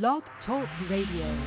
Blog Talk Radio.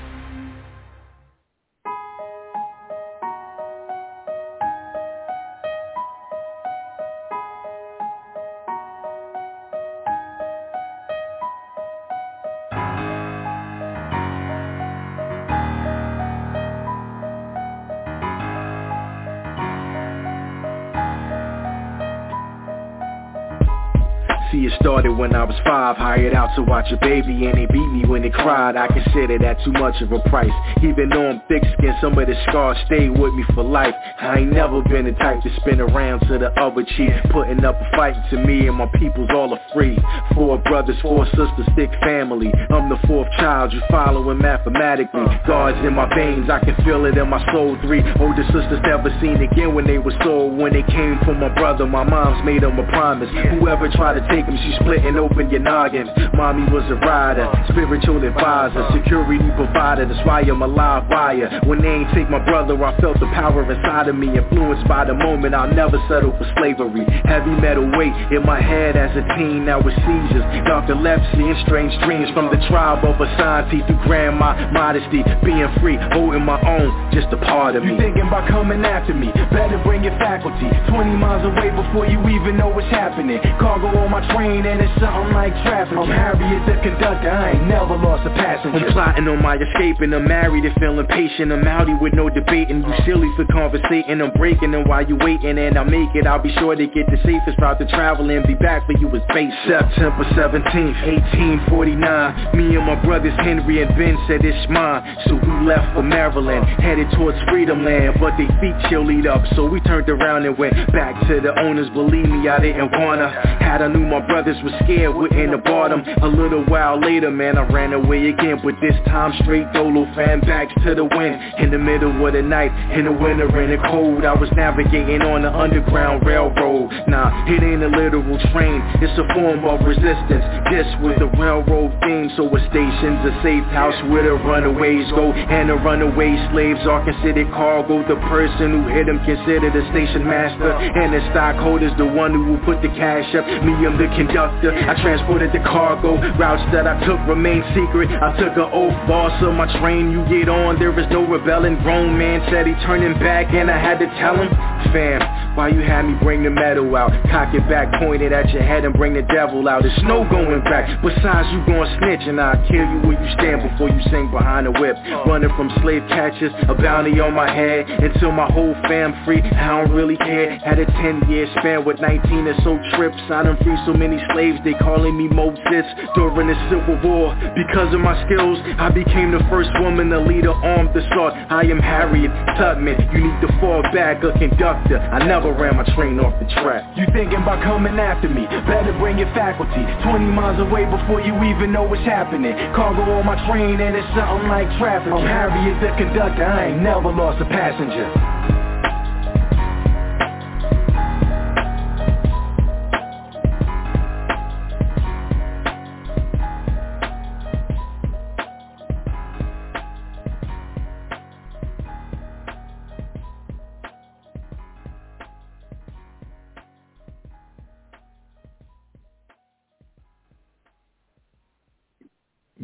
Started when I was 5, hired out to watch a baby, and they beat me when they cried. I consider that too much of a price. Even though I'm thick-skinned, some of the scars stay with me for life. I ain't never been the type to spin around to the other cheek, putting up a fight. To me and my peoples all are free. 4 brothers, 4 sisters, thick family. I'm the 4th child, you following mathematically. God's in my veins, I can feel it in my soul. 3 older sisters never seen again when they were sold. When they came from my brother, my mom's made them a promise. Whoever tried to take them, she splitting open your noggins. Mommy was a rider, spiritual advisor, security provider, that's why I'm a live wire. When they ain't take my brother, I felt the power inside of me, influenced by the moment. I'll never settle for slavery. Heavy metal weight in my head as a teen, now with seizures, narcolepsy and strange dreams. From the tribe of Asante through grandma modesty, being free, holding my own, just a part of me. You thinking about coming after me, better bring your faculty. 20 miles away before you even know what's happening. Cargo on my train and it's something like traffic. I'm Harriet the conductor, I ain't never lost a passenger. I'm plotting on my escape and I'm married and feeling patient. I'm outie with no debating, you silly for conversating. I'm breaking and while you waiting, and I make it, I'll be sure to get the safest route to travel and be back for you as base. September 17th, 1849, me and my brothers Henry and Ben said it's mine. So we left for Maryland, headed towards freedom land, but they feet chilled up, so we turned around and went back to the owners. Believe me, I didn't wanna. Had I knew my brothers was scared, wouldn't have bought them. A little while later, man, I ran away again, but this time straight dolo, fan backs to the wind. In the middle of the night, in the winter, in the cold, I was navigating on the Underground Railroad. Nah, it ain't a literal train, it's a form of resistance. This was the railroad theme, so a station's a safe house where the runaways go, and the runaway slaves are considered cargo. The person who hit them considered a station master, and the stockholder's the one who will put the cash up. Me, I'm the conductor, I transported the cargo. Routes that I took remain secret. I took an oath, boss of my train you get on. There is no rebelling. Grown man said he turning back, and I had to tell him, fam, why you had me bring the metal out? Cock it back, point it at your head and bring the devil out. There's no going back. Besides, you gon' snitch, and I'll kill you where you stand before you sing behind the whip. Running from slave catchers, a bounty on my head. Until my whole fam free, I don't really care. Had a 10-year span with 19 or so trips. I done free so many slaves. They calling me Moses during the Civil War. Because of my skills, I became the first woman to lead an armed assault. I am Harriet Tubman. You need to fall back, a conductor. I never ran my train off the track. You thinking about coming after me? Better bring your faculty. 20 miles away before you even know what's happening. Cargo on my train and it's something like traffic. I'm Harriet the conductor. I ain't never lost a passenger.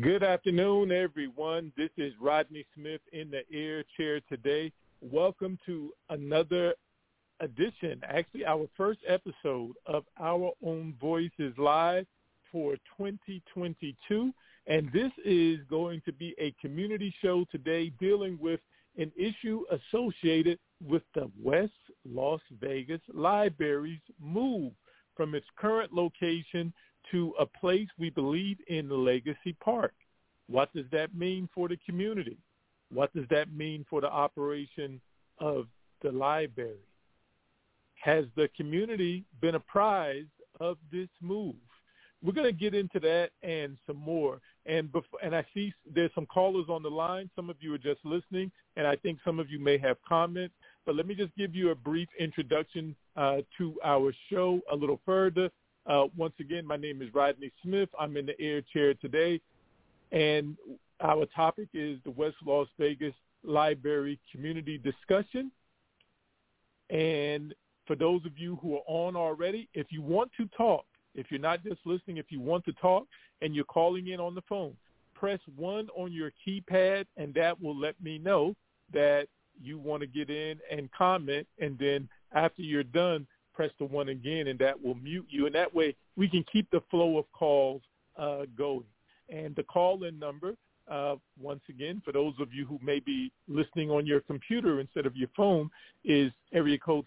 Good afternoon, everyone. This is Rodney Smith in the air chair today. Welcome to another edition, actually our first episode of Our Own Voices Live for 2022. And this is going to be a community show today dealing with an issue associated with the West Las Vegas Library's move from its current location to a place we believe in, Legacy Park. What does that mean for the community? What does that mean for the operation of the library? Has the community been apprised of this move? We're going to get into that and some more. And I see there's some callers on the line. Some of you are just listening, and I think some of you may have comments. But let me just give you a brief introduction to our show a little further. Once again, my name is Rodney Smith. I'm in the air chair today, and our topic is the West Las Vegas Library Community Discussion. And for those of you who are on already, if you want to talk, if you're not just listening, if you want to talk and you're calling in on the phone, press 1 on your keypad, and that will let me know that you want to get in and comment. And then after you're done, press the 1 again, and that will mute you. And that way we can keep the flow of calls going. And the call-in number, once again, for those of you who may be listening on your computer instead of your phone, is area code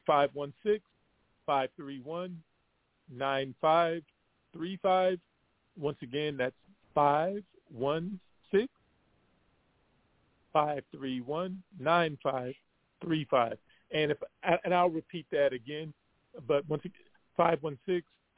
516-531-9535. Once again, that's 516-531-9535. And I'll repeat that again, but once again,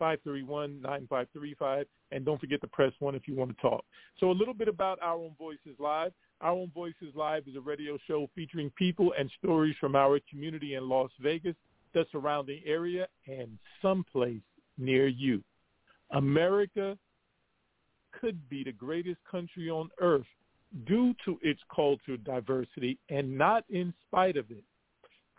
516-531-9535. And don't forget to press 1 if you want to talk. So a little bit about Our Own Voices Live. Our Own Voices Live is a radio show featuring people and stories from our community in Las Vegas, the surrounding area, and someplace near you. America could be the greatest country on earth due to its cultural diversity, and not in spite of it.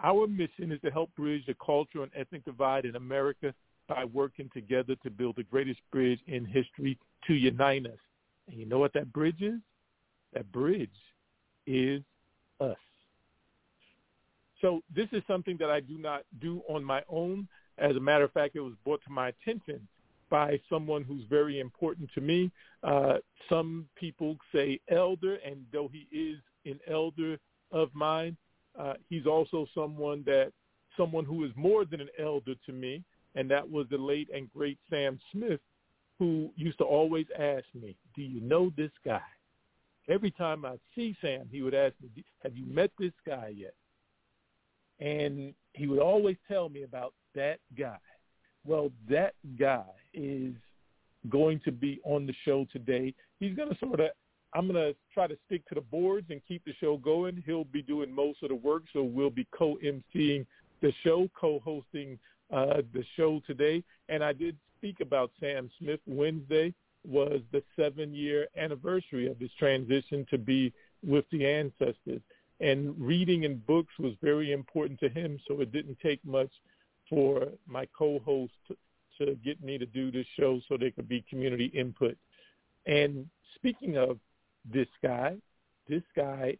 Our mission is to help bridge the cultural and ethnic divide in America by working together to build the greatest bridge in history to unite us. And you know what that bridge is? That bridge is us. So this is something that I do not do on my own. As a matter of fact, it was brought to my attention by someone who's very important to me. Some people say elder, and though he is an elder of mine, he's also someone who is more than an elder to me, and that was the late and great Sam Smith, who used to always ask me, do you know this guy? Every time I see Sam, he would ask me, have you met this guy yet? And he would always tell me about that guy. Well, that guy is going to be on the show today. He's going to I'm going to try to stick to the boards and keep the show going. He'll be doing most of the work, so we'll be co-emceeing the show, co-hosting the show today. And I did speak about Sam Smith. Wednesday was the 7-year anniversary of his transition to be with the ancestors. And reading in books was very important to him, so it didn't take much for my co-host to get me to do this show so there could be community input. And speaking of this guy is the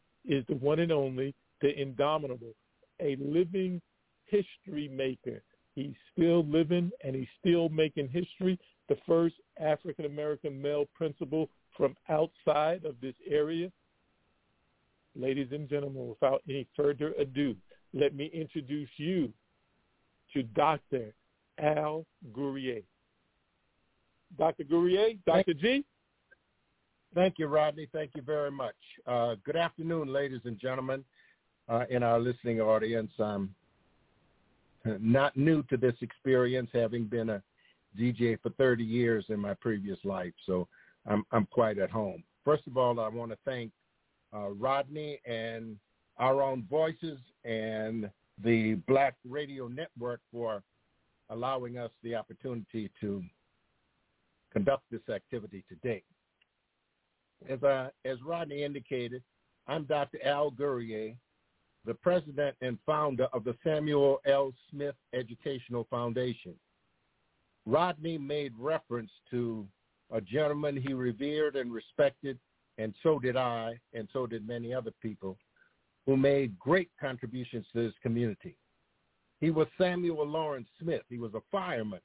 one and only, the indomitable, a living history maker. He's still living, and he's still making history, the first African-American male principal from outside of this area. Ladies and gentlemen, without any further ado, let me introduce you to Dr. Al Gourrier. Dr. Gourrier, Dr. G. Thank you, Rodney. Thank you very much. Good afternoon, ladies and gentlemen, in our listening audience. I'm not new to this experience, having been a DJ for 30 years in my previous life, so I'm quite at home. First of all, I want to thank Rodney and Our Own Voices and the Black Radio Network for allowing us the opportunity to conduct this activity today. As Rodney indicated, I'm Dr. Al Gourrier, the president and founder of the Samuel L. Smith Educational Foundation. Rodney made reference to a gentleman he revered and respected, and so did I, and so did many other people, who made great contributions to his community. He was Samuel Lawrence Smith. He was a fireman,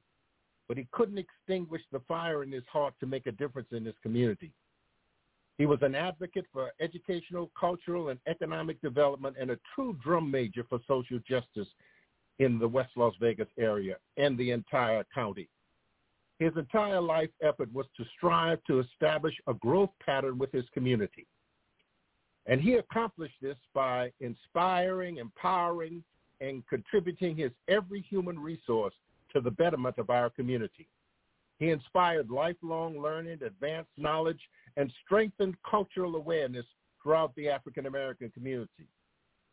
but he couldn't extinguish the fire in his heart to make a difference in his community. He was an advocate for educational, cultural, and economic development, and a true drum major for social justice in the West Las Vegas area and the entire county. His entire life effort was to strive to establish a growth pattern with his community. And he accomplished this by inspiring, empowering, and contributing his every human resource to the betterment of our community. He inspired lifelong learning, advanced knowledge, and strengthened cultural awareness throughout the African-American community.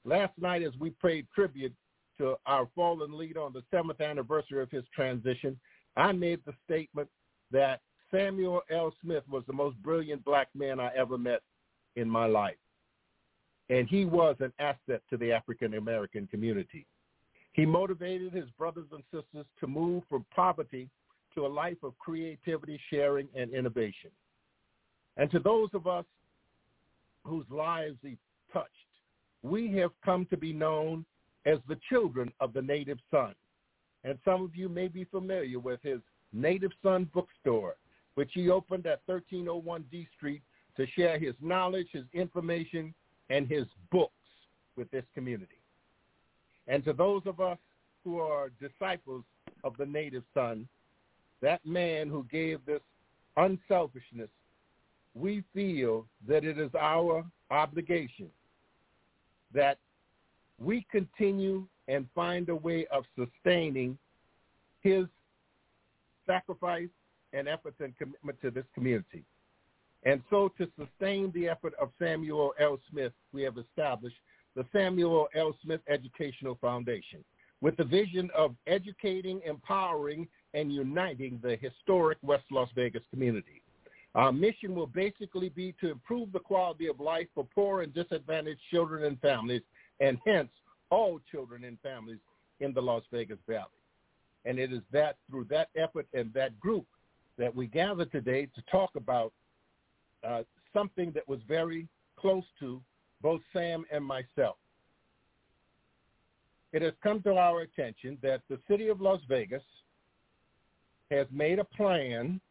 Last night, as we paid tribute to our fallen leader on the 7th anniversary of his transition, I made the statement that Samuel L. Smith was the most brilliant black man I ever met in my life. And he was an asset to the African-American community. He motivated his brothers and sisters to move from poverty to a life of creativity, sharing, and innovation. And to those of us whose lives he touched, we have come to be known as the children of the Native Son. And some of you may be familiar with his Native Son bookstore, which he opened at 1301 D Street to share his knowledge, his information, and his books with this community. And to those of us who are disciples of the Native Son, that man who gave this unselfishness, we feel that it is our obligation that we continue and find a way of sustaining his sacrifice and efforts and commitment to this community. And so to sustain the effort of Samuel L. Smith, we have established the Samuel L. Smith Educational Foundation with the vision of educating, empowering, and uniting the historic West Las Vegas community. Our mission will basically be to improve the quality of life for poor and disadvantaged children and families, and hence all children and families in the Las Vegas Valley. And it is that through that effort and that group that we gather today to talk about something that was very close to both Sam and myself. It has come to our attention that the city of Las Vegas has made a plan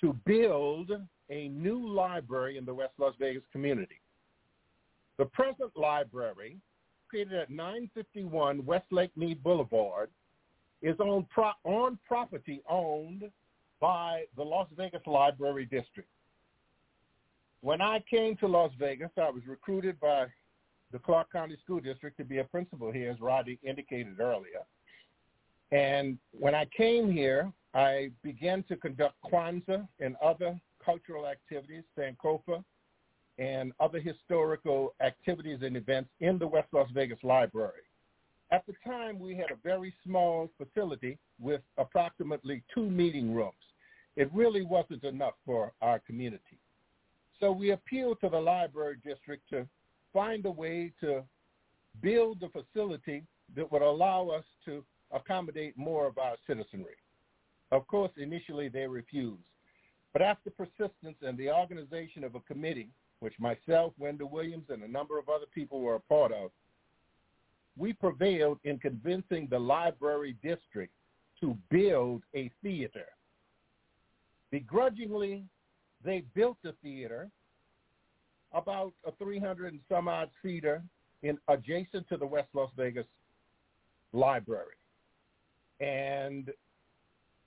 to build a new library in the West Las Vegas community. The present library, located at 951 West Lake Mead Boulevard, is on property owned by the Las Vegas Library District. When I came to Las Vegas, I was recruited by the Clark County School District to be a principal here, as Rodney indicated earlier. And when I came here, I began to conduct Kwanzaa and other cultural activities, Sankofa, and other historical activities and events in the West Las Vegas Library. At the time, we had a very small facility with approximately 2 meeting rooms. It really wasn't enough for our community. So we appealed to the library district to find a way to build a facility that would allow us to accommodate more of our citizenry. Of course, initially they refused. But after persistence and the organization of a committee, which myself, Wendell Williams, and a number of other people were a part of, we prevailed in convincing the library district to build a theater. Begrudgingly, they built a theater, about a 300 and some odd seater adjacent to the West Las Vegas Library. And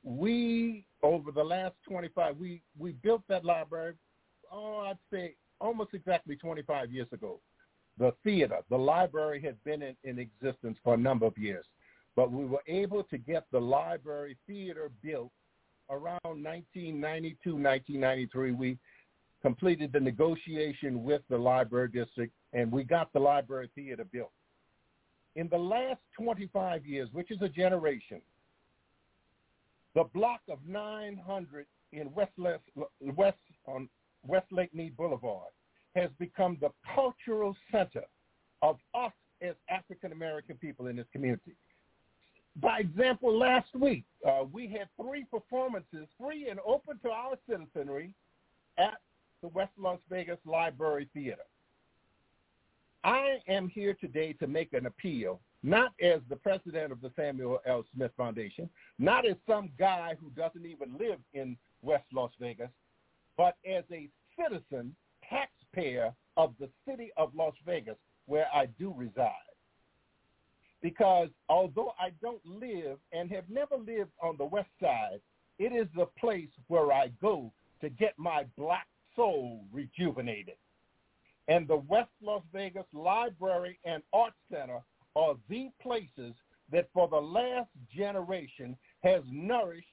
we, over the last 25, we built that library, I'd say almost exactly 25 years ago. The theater, the library had been in existence for a number of years, but we were able to get the library theater built around 1992, 1993. We completed the negotiation with the library district, and we got the library theater built. In the last 25 years, which is a generation, the block of 900 in on West Lake Mead Boulevard has become the cultural center of us as African-American people in this community. By example, last week, we had 3 performances, free and open to our citizenry, at the West Las Vegas Library Theater. I am here today to make an appeal, not as the president of the Samuel L. Smith Foundation, not as some guy who doesn't even live in West Las Vegas, but as a citizen, taxpayer of the city of Las Vegas, where I do reside. Because although I don't live and have never lived on the West Side, it is the place where I go to get my black soul rejuvenated. And the West Las Vegas Library and Art Center are the places that for the last generation has nourished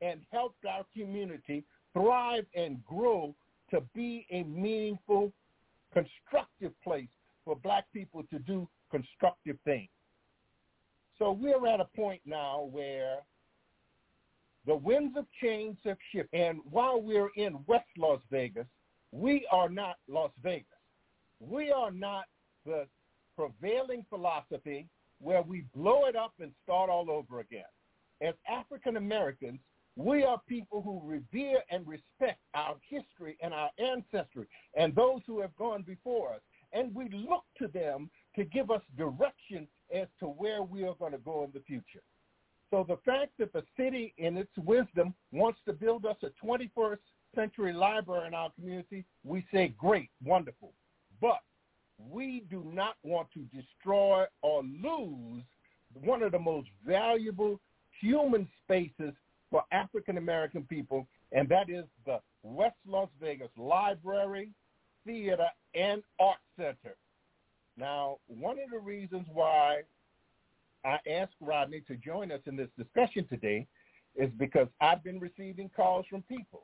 and helped our community thrive and grow to be a meaningful, constructive place for black people to do constructive things. So we're at a point now where the winds of change have shifted. And while we're in West Las Vegas, we are not Las Vegas. We are not the prevailing philosophy where we blow it up and start all over again. As African Americans, We are people who revere and respect our history and our ancestry and those who have gone before us. And we look to them to give us direction as to where we are going to go in the future. So the fact that the city, in its wisdom, wants to build us a 21st century library in our community, we say, great, wonderful. But we do not want to destroy or lose one of the most valuable human spaces for African-American people, and that is the West Las Vegas Library, Theater, and Art Center. Now, one of the reasons why I asked Rodney to join us in this discussion today is because I've been receiving calls from people.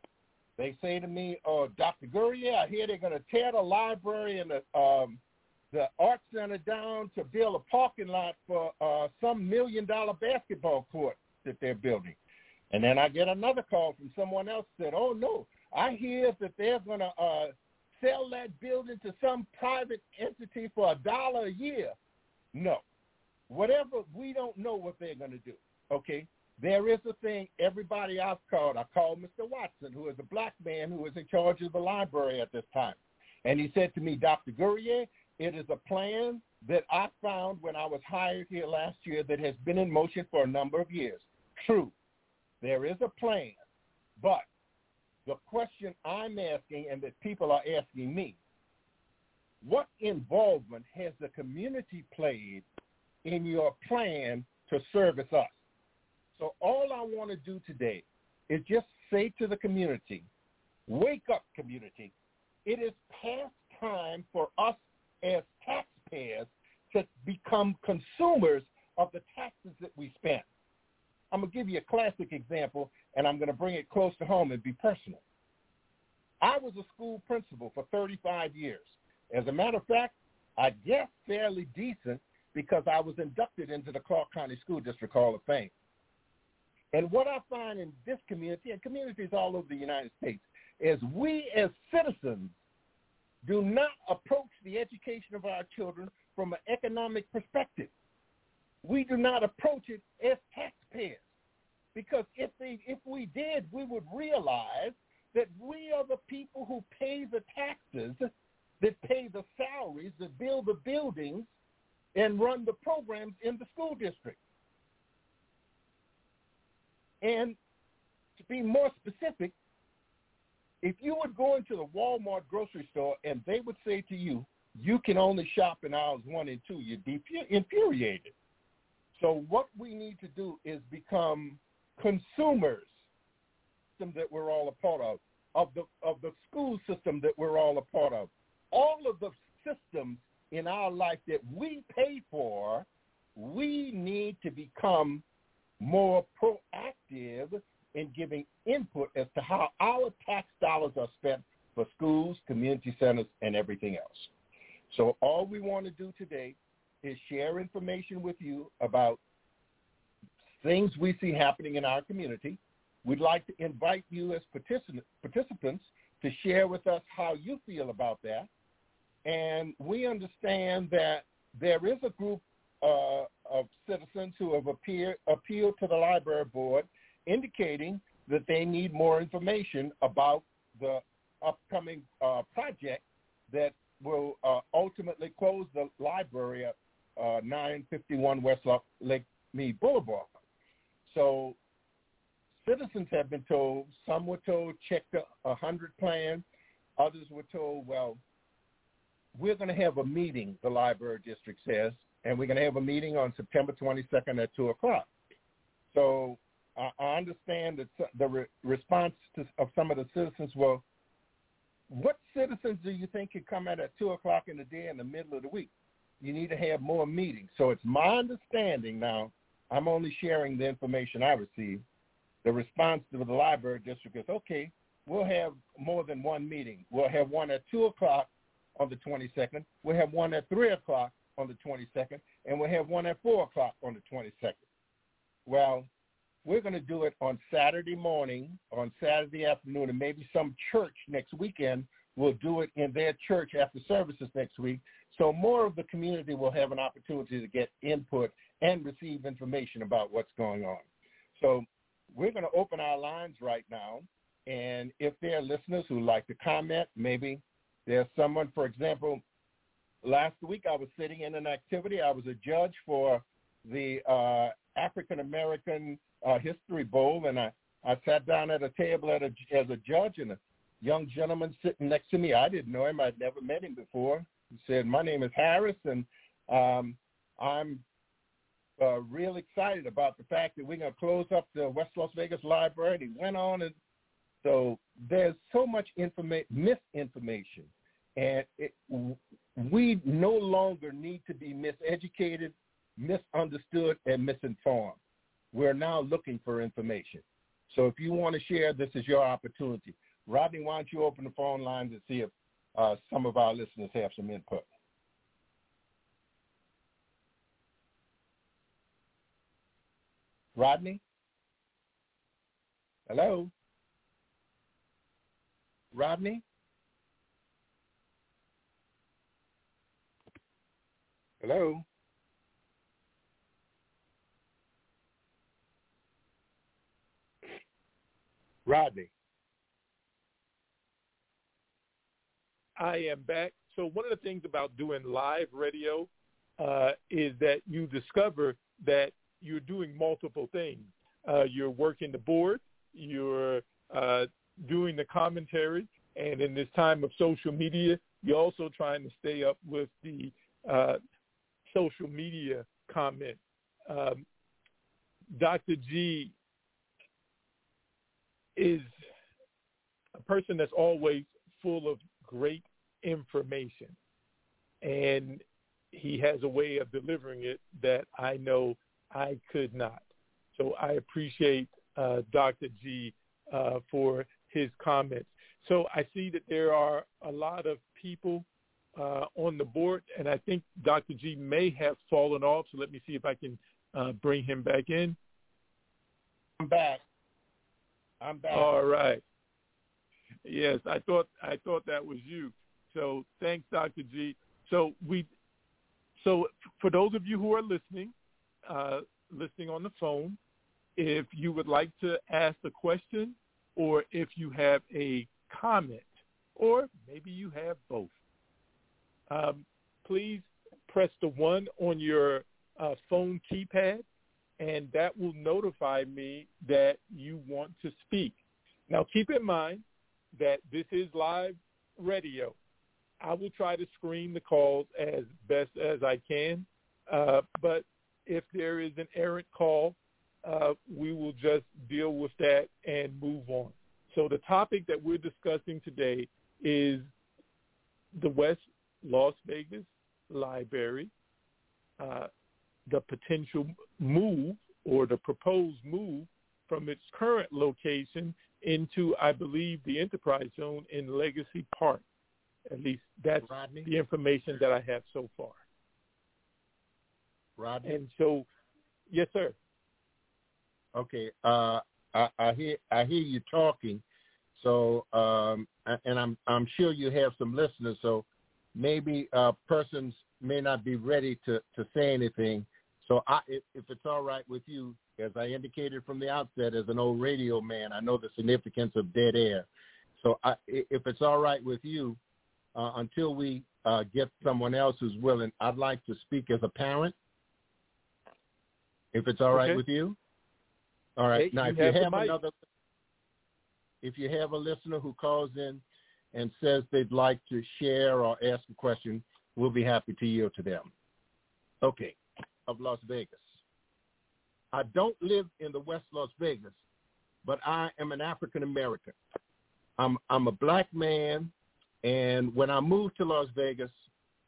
They say to me, oh, Dr. Gourrier, I hear they're going to tear the library and the art center down to build a parking lot for some million-dollar basketball court that they're building. And then I get another call from someone else that, oh, no, I hear that they're going to sell that building to some private entity for $1 a year. No. Whatever, we don't know what they're going to do, okay? There is a thing everybody I've called. I called Mr. Watson, who is a black man who is in charge of the library at this time. And he said to me, Dr. Gourrier, it is a plan that I found when I was hired here last year that has been in motion for a number of years. True. There is a plan, but the question I'm asking and that people are asking me, what involvement has the community played in your plan to service us? So all I want to do today is just say to the community, wake up, community. It is past time for us as taxpayers to become consumers of the taxes that we spend. I'm going to give you a classic example, and I'm going to bring it close to home and be personal. I was a school principal for 35 years. As a matter of fact, I guess fairly decent because I was inducted into the Clark County School District Hall of Fame. And what I find in this community and communities all over the United States is we as citizens do not approach the education of our children from an economic perspective. We do not approach it as taxpayers because if we did, we would realize that we are the people who pay the taxes, that pay the salaries, that build the buildings, and run the programs in the school district. And to be more specific, if you would go into the Walmart grocery store and they would say to you, you can only shop in aisles 1 and 2, you'd be infuriated. So what we need to do is become consumers that we're all a part of the school system that we're all a part of. All of the systems in our life that we pay for, we need to become more proactive in giving input as to how our tax dollars are spent for schools, community centers, and everything else. So all we want to do today is share information with you about things we see happening in our community. We'd like to invite you as participants to share with us how you feel about that. And we understand that there is a group of citizens who have appealed to the library board indicating that they need more information about the upcoming project that will ultimately close the library at 951 West Lake Mead Boulevard. So citizens have been told, some were told check the 100 plan, others were told, well, we're going to have a meeting, the library district says, and we're going to have a meeting on September 22nd at 2 o'clock. So I understand that the response of some of the citizens were, what citizens do you think could come out at 2 o'clock in the day in the middle of the week? You need to have more meetings. So it's my understanding now, I'm only sharing the information I received. The response to the library district is, okay, we'll have more than one meeting. We'll have one at 2 o'clock on the 22nd. We'll have one at 3 o'clock on the 22nd, and we'll have one at 4 o'clock on the 22nd. Well, we're going to do it on Saturday morning, on Saturday afternoon, and maybe some church next weekend will do it in their church after services next week. So more of the community will have an opportunity to get input and receive information about what's going on. So we're going to open our lines right now. And if there are listeners who like to comment, maybe there's someone, for example, last week I was sitting in an activity. I was a judge for the African-American History Bowl, and I sat down at a table as a judge, and a young gentleman sitting next to me, I didn't know him. I'd never met him before. He said, my name is Harris, and I'm real excited about the fact that we're going to close up the West Las Vegas Library. And he went on, and so there's so much misinformation, and we no longer need to be miseducated, misunderstood, and misinformed. We're now looking for information. So if you want to share, this is your opportunity. Rodney, why don't you open the phone lines and see if some of our listeners have some input? Rodney? Hello? Rodney? Hello? Rodney? I am back. So one of the things about doing live radio is that you discover that you're doing multiple things. You're working the board. You're doing the commentary. And in this time of social media, you're also trying to stay up with the social media comment. Dr. G is a person that's always full of great information, and he has a way of delivering it that I know I could not. So I appreciate Dr. G for his comments. So I see that there are a lot of people on the board, and I think Dr. G may have fallen off, so let me see if I can bring him back in. I'm back. All right. Yes, I thought that was you. So thanks, Dr. G. So for those of you who are listening on the phone, if you would like to ask a question, or if you have a comment, or maybe you have both, please press the 1 on your phone keypad, and that will notify me that you want to speak. Now, keep in mind that this is live radio. I will try to screen the calls as best as I can, but if there is an errant call, we will just deal with that and move on. So the topic that we're discussing today is the West Las Vegas Library, the potential move or the proposed move from its current location into, I believe, the Enterprise Zone in Legacy Park. At least that's Rodney, the information that I have so far. Rodney? And so, yes, sir. Okay. I hear you talking. So, and I'm sure you have some listeners. So maybe persons may not be ready to say anything. So if it's all right with you, as I indicated from the outset, as an old radio man, I know the significance of dead air. So if it's all right with you, until we get someone else who's willing, I'd like to speak as a parent, if it's all right with you. All right. Hey, now, if you have a listener who calls in and says they'd like to share or ask a question, we'll be happy to yield to them. Okay. Of Las Vegas. I don't live in the West Las Vegas, but I am an African American. I'm a black man, and when I moved to Las Vegas,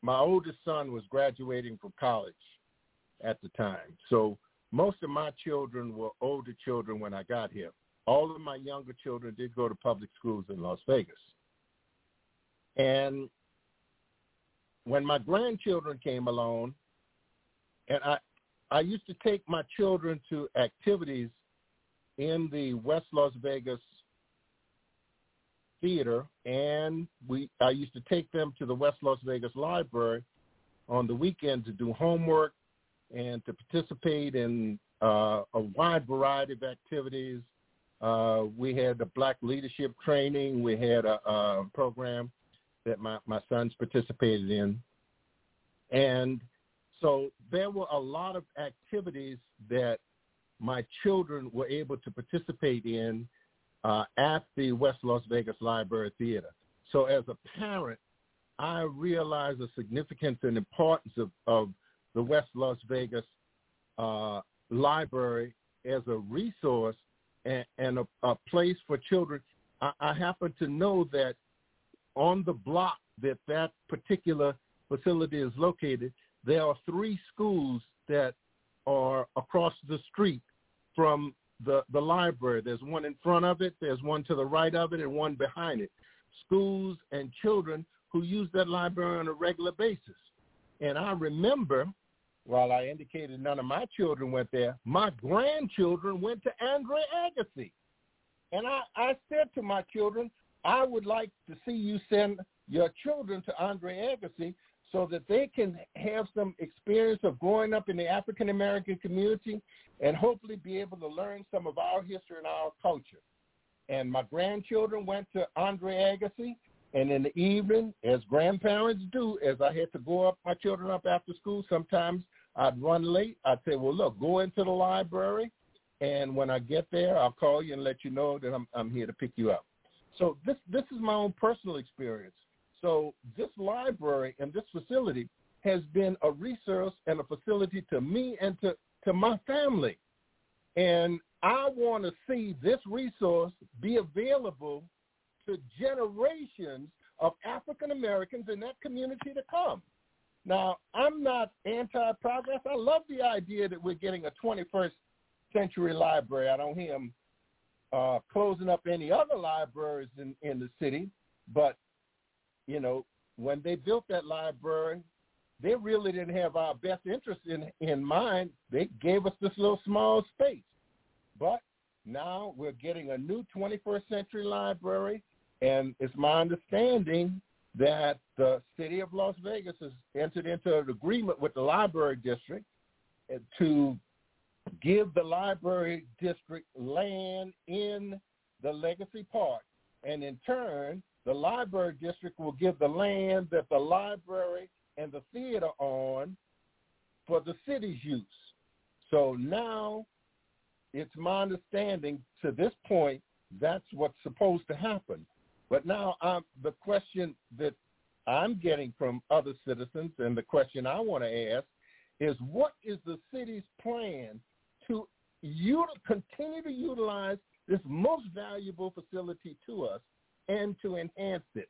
my oldest son was graduating from college at the time. So most of my children were older children when I got here. All of my younger children did go to public schools in Las Vegas. And when my grandchildren came along, and I used to take my children to activities in the West Las Vegas Theater, and I used to take them to the West Las Vegas Library on the weekend to do homework and to participate in a wide variety of activities. We had the Black Leadership Training. We had a program that my sons participated in. And so there were a lot of activities that my children were able to participate in at the West Las Vegas Library Theater. So as a parent, I realized the significance and importance of the West Las Vegas Library as a resource and a place for children. I happen to know that on the block that particular facility is located, there are three schools that are across the street from the library. There's one in front of it, there's one to the right of it, and one behind it. Schools and children who use that library on a regular basis. And I remember, while I indicated none of my children went there, my grandchildren went to Andre Agassi. And I said to my children, I would like to see you send your children to Andre Agassi so that they can have some experience of growing up in the African-American community and hopefully be able to learn some of our history and our culture. And my grandchildren went to Andre Agassi, and in the evening, as grandparents do, as I had to my children up after school, sometimes I'd run late. I'd say, well, look, go into the library, and when I get there, I'll call you and let you know that I'm here to pick you up. So this is my own personal experience. So this library and this facility has been a resource and a facility to me and to my family. And I want to see this resource be available to generations of African Americans in that community to come. Now, I'm not anti-progress. I love the idea that we're getting a 21st century library. I don't hear them closing up any other libraries in the city, but you know, when they built that library, they really didn't have our best interest in mind. They gave us this little small space. But now we're getting a new 21st century library, and it's my understanding that the city of Las Vegas has entered into an agreement with the library district to give the library district land in the Legacy Park, and in turn, the library district will give the land that the library and the theater on for the city's use. So now it's my understanding to this point that's what's supposed to happen. But now the question that I'm getting from other citizens and the question I want to ask is, what is the city's plan to continue to utilize this most valuable facility to us and to enhance it?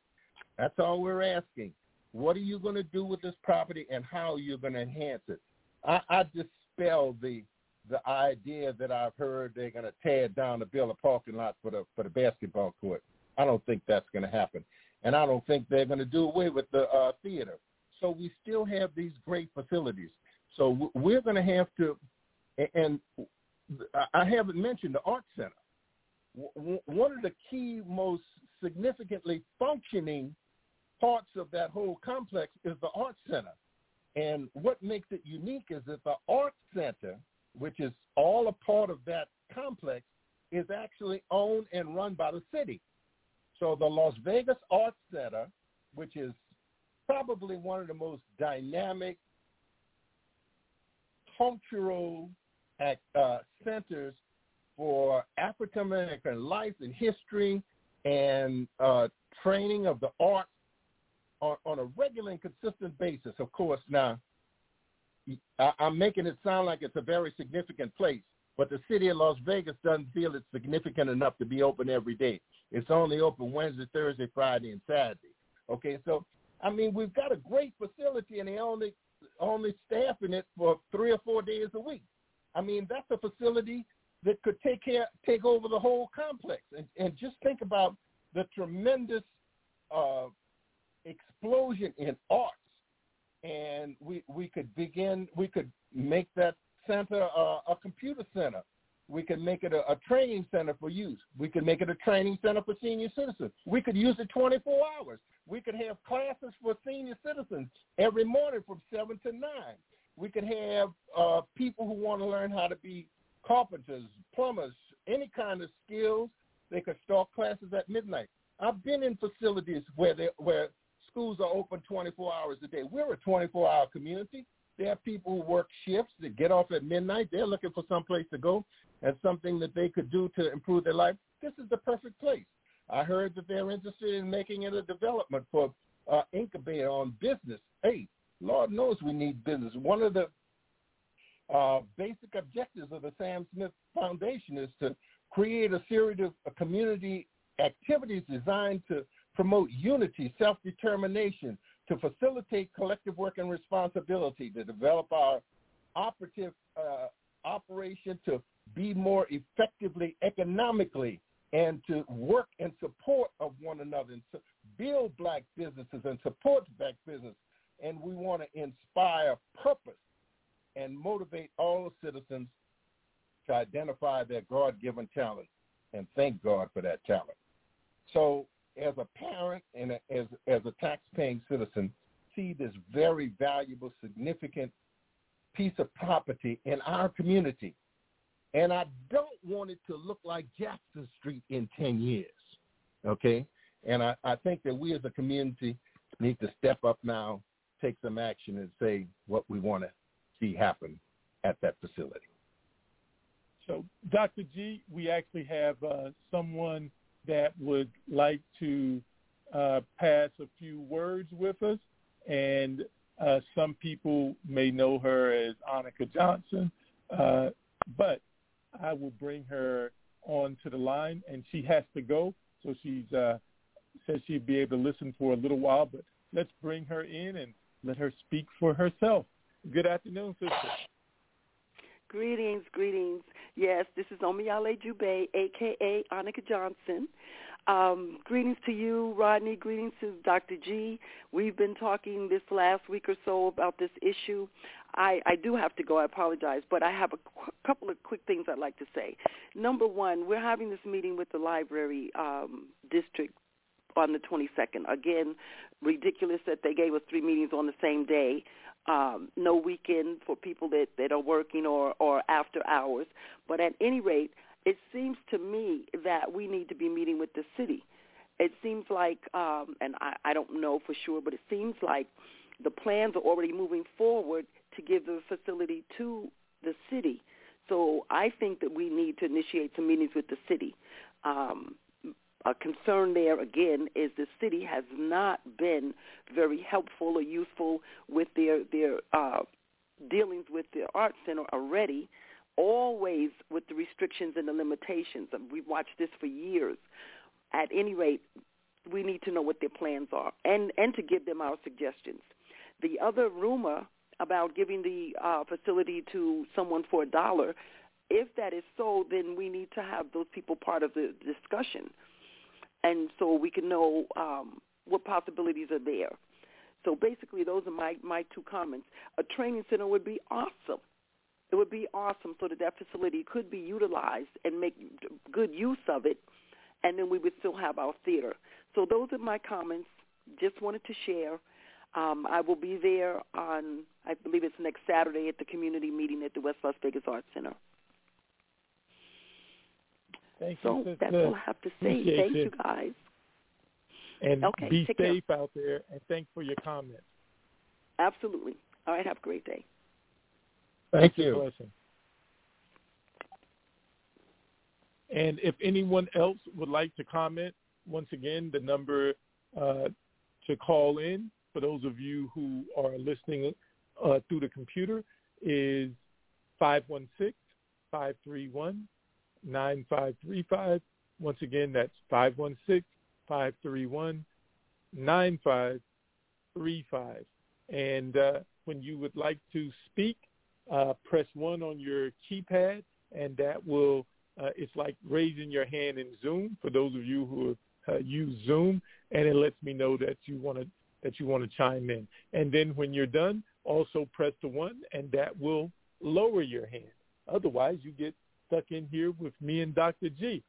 That's all we're asking. What are you going to do with this property and how are you going to enhance it? I dispel the idea that I've heard they're going to tear down to build a parking lot for the basketball court. I don't think that's going to happen. And I don't think they're going to do away with the theater. So we still have these great facilities. So we're going to have to, and I haven't mentioned the Art Center. One of the key, most significantly functioning parts of that whole complex is the Art Center. And what makes it unique is that the Art Center, which is all a part of that complex, is actually owned and run by the city. So the Las Vegas Art Center, which is probably one of the most dynamic cultural centers for African American life and history and training of the arts on a regular and consistent basis. Of course, now, I'm making it sound like it's a very significant place, but the city of Las Vegas doesn't feel it's significant enough to be open every day. It's only open Wednesday, Thursday, Friday, and Saturday. Okay, so, I mean, we've got a great facility, and they're only staffing it for 3 or 4 days a week. I mean, that's a facility that could take over the whole complex. And just think about the tremendous explosion in arts. And we could make that center a computer center. We could make it a training center for youth. We could make it a training center for senior citizens. We could use it 24 hours. We could have classes for senior citizens every morning from 7 to 9. We could have people who want to learn how to be carpenters, plumbers, any kind of skills. They could start classes at midnight. I've been in facilities where schools are open 24 hours a day. We're a 24-hour community. There are people who work shifts that get off at midnight. They're looking for some place to go and something that they could do to improve their life. This is the perfect place. I heard that they're interested in making it a development for incubator on business. Hey, Lord knows we need business. One of the basic objectives of the Sam Smith Foundation is to create a series of community activities designed to promote unity, self-determination, to facilitate collective work and responsibility, to develop our operative operation to be more effectively economically, and to work in support of one another, and to build black businesses and support black business. And we want to inspire purpose and motivate all citizens to identify their God-given talent and thank God for that talent. So as a parent and as a tax-paying citizen, see this very valuable, significant piece of property in our community. And I don't want it to look like Jackson Street in 10 years, okay? And I think that we as a community need to step up now, take some action, and say what we want to see happen at that facility. So, Dr. G, we actually have someone that would like to pass a few words with us, and some people may know her as Annika Johnson, but I will bring her onto the line, and she has to go, so she says she'd be able to listen for a little while, but let's bring her in and let her speak for herself. Good afternoon, sister. Greetings, greetings. Yes, this is Omiyale Jube, a.k.a. Annika Johnson. Greetings to you, Rodney. Greetings to Dr. G. We've been talking this last week or so about this issue. I do have to go. I apologize, but I have a couple of quick things I'd like to say. Number one, we're having this meeting with the library district on the 22nd. Again, ridiculous that they gave us three meetings on the same day. No weekend for people that are working or after hours. But at any rate, it seems to me that we need to be meeting with the city. It seems like, and I don't know for sure, but it seems like the plans are already moving forward to give the facility to the city. So I think that we need to initiate some meetings with the city. A concern there, again, is the city has not been very helpful or useful with their dealings with the art center already, always with the restrictions and the limitations. And we've watched this for years. At any rate, we need to know what their plans are and to give them our suggestions. The other rumor about giving the facility to someone for $1, if that is so, then we need to have those people part of the discussion. And so we can know what possibilities are there. So basically, those are my two comments. A training center would be awesome. It would be awesome so that facility could be utilized and make good use of it, and then we would still have our theater. So those are my comments. Just wanted to share. I will be there on, I believe it's next Saturday at the community meeting at the West Las Vegas Art Center. Thank you, that's all I have to say. Thank you, guys. And be safe out there, and thanks for your comments. Absolutely. All right, have a great day. Thank you. And if anyone else would like to comment, once again, the number to call in, for those of you who are listening through the computer, is 516-531-9535. Once again, that's 516-531-9535. And when you would like to speak, press 1 on your keypad, and that will, it's like raising your hand in Zoom, for those of you who use Zoom, and it lets me know that you want to chime in. And then when you're done, also press the 1, and that will lower your hand. Otherwise, you get stuck in here with me and Dr. G.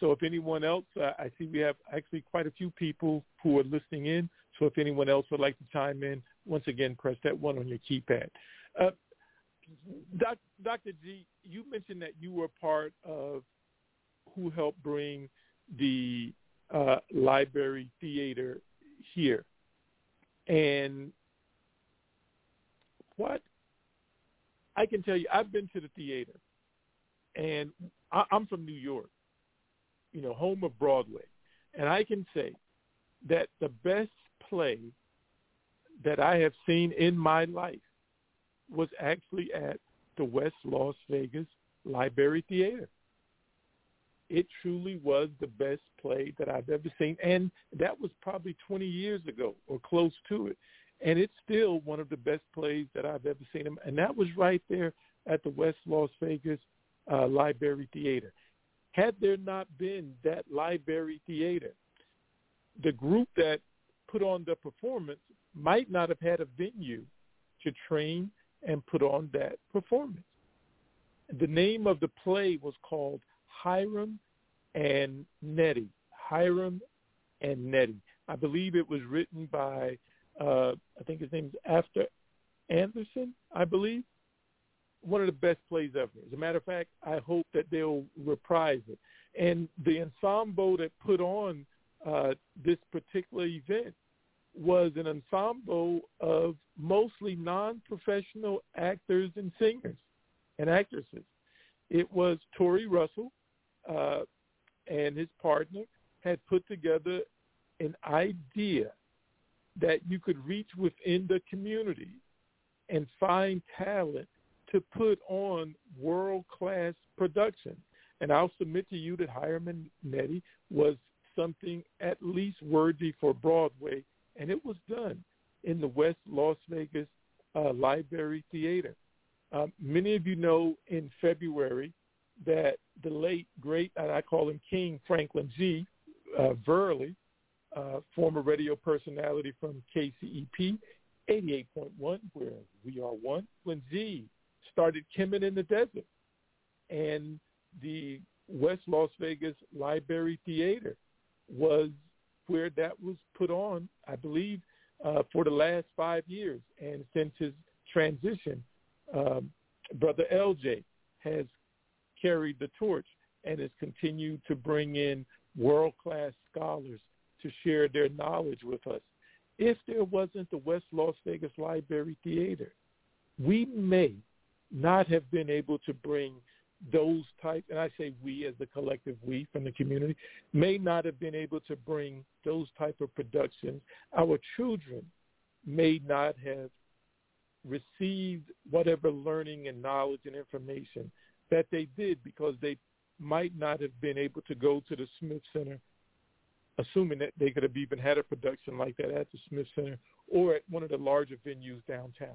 So if anyone else, I see we have actually quite a few people who are listening in. So if anyone else would like to chime in, once again, press that 1 on your keypad. Dr. G, you mentioned that you were part of who helped bring the library theater here. And what I can tell you, I've been to the theater, and I'm from New York, you know, home of Broadway. And I can say that the best play that I have seen in my life was actually at the West Las Vegas Library Theater. It truly was the best play that I've ever seen, and that was probably 20 years ago or close to it. And it's still one of the best plays that I've ever seen. And that was right there at the West Las Vegas Library Theater. Had there not been that Library Theater, the group that put on the performance might not have had a venue to train and put on that performance. The name of the play was called Hiram and Nettie. Hiram and Nettie. I believe it was written by, I think his name's After Anderson, I believe. One of the best plays ever. As a matter of fact, I hope that they'll reprise it. And the ensemble that put on this particular event was an ensemble of mostly non-professional actors and singers and actresses. It was Tory Russell and his partner had put together an idea that you could reach within the community and find talent to put on world-class production. And I'll submit to you that Hiram and Nettie was something at least worthy for Broadway, and it was done in the West Las Vegas Library Theater. Many of you know in February that the late, great, and I call him King, Franklin Z. Verley, former radio personality from KCEP, 88.1, where we are one, when Z started Kemet in the Desert. And the West Las Vegas Library Theater was where that was put on, I believe, for the last 5 years. And since his transition, Brother LJ has carried the torch and has continued to bring in world-class scholars to share their knowledge with us. If there wasn't the West Las Vegas Library Theater, we may not have been able to bring those types, and I say we as the collective we from the community, may not have been able to bring those type of productions. Our children may not have received whatever learning and knowledge and information that they did because they might not have been able to go to the Smith Center, assuming that they could have even had a production like that at the Smith Center or at one of the larger venues downtown.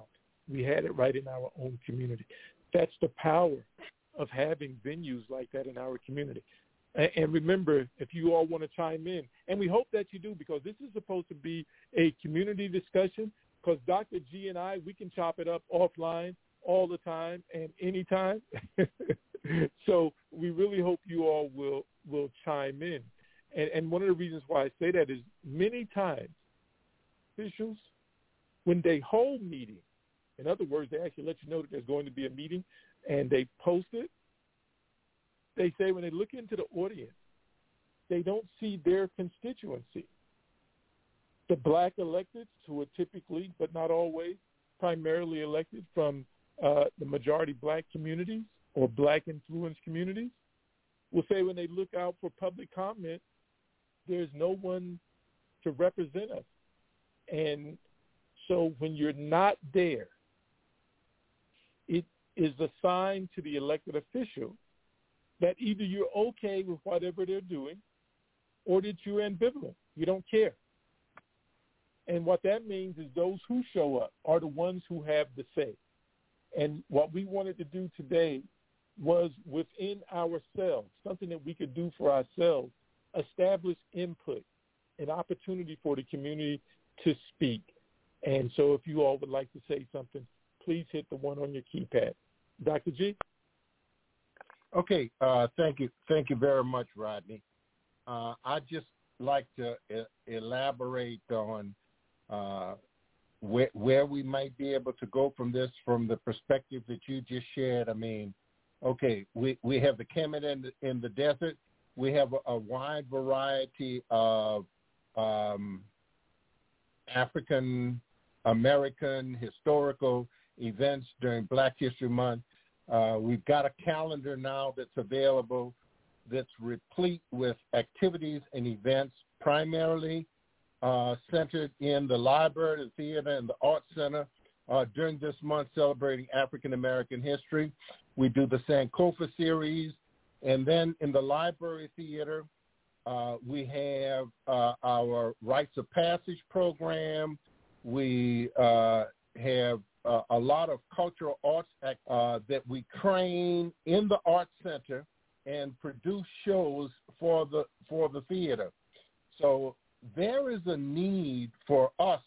We had it right in our own community. That's the power of having venues like that in our community. And remember, if you all want to chime in, and we hope that you do, because this is supposed to be a community discussion, because Dr. G and I, we can chop it up offline all the time and anytime. So we really hope you all will chime in. And one of the reasons why I say that is many times officials, when they hold meetings, in other words, they actually let you know that there's going to be a meeting, and they post it. They say when they look into the audience, they don't see their constituency. The black electeds, who are typically, but not always, primarily elected from the majority black communities or black-influenced communities, will say when they look out for public comment, there's no one to represent us. And so when you're not there, it is a sign to the elected official that either you're okay with whatever they're doing or that you're ambivalent. You don't care. And what that means is those who show up are the ones who have the say. And what we wanted to do today was within ourselves, something that we could do for ourselves, establish input, an opportunity for the community to speak. And so if you all would like to say something, please hit the one on your keypad. Dr. G? Okay. Thank you. Thank you very much, Rodney. I'd just like to elaborate on where we might be able to go from this, from the perspective that you just shared. I mean, okay, we have the Kemet in the Desert. We have a wide variety of African American historical events during Black History Month. We've got a calendar now that's available that's replete with activities and events primarily centered in the library, the theater, and the art center during this month celebrating African American history. We do the Sankofa series. And then in the library theater, we have our Rites of Passage program. We have a lot of cultural arts that we train in the art center and produce shows for the theater. So there is a need for us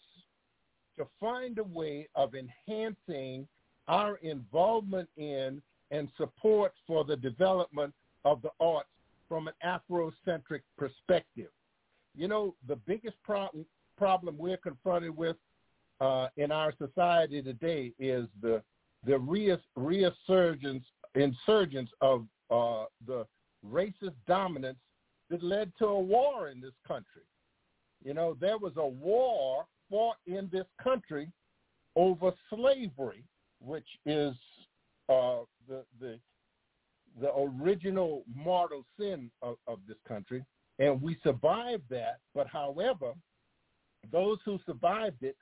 to find a way of enhancing our involvement in and support for the development of the arts from an Afrocentric perspective. You know, the biggest problem we're confronted with in our society today is the insurgence of the racist dominance that led to a war in this country. You know, there was a war fought in this country over slavery, which is the original mortal sin of this country, and we survived that. But however, those who survived it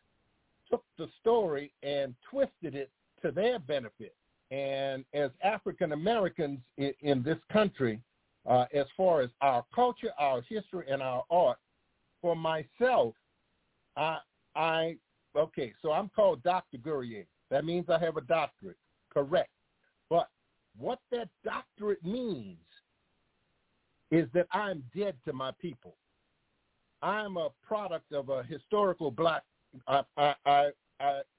took the story and twisted it to their benefit. And as African Americans in this country, as far as our culture, our history, and our art, for myself, so I'm called Dr. Gourrier. That means I have a doctorate, correct? But what that doctorate means is that I'm dead to my people. I'm a product of a historical black. I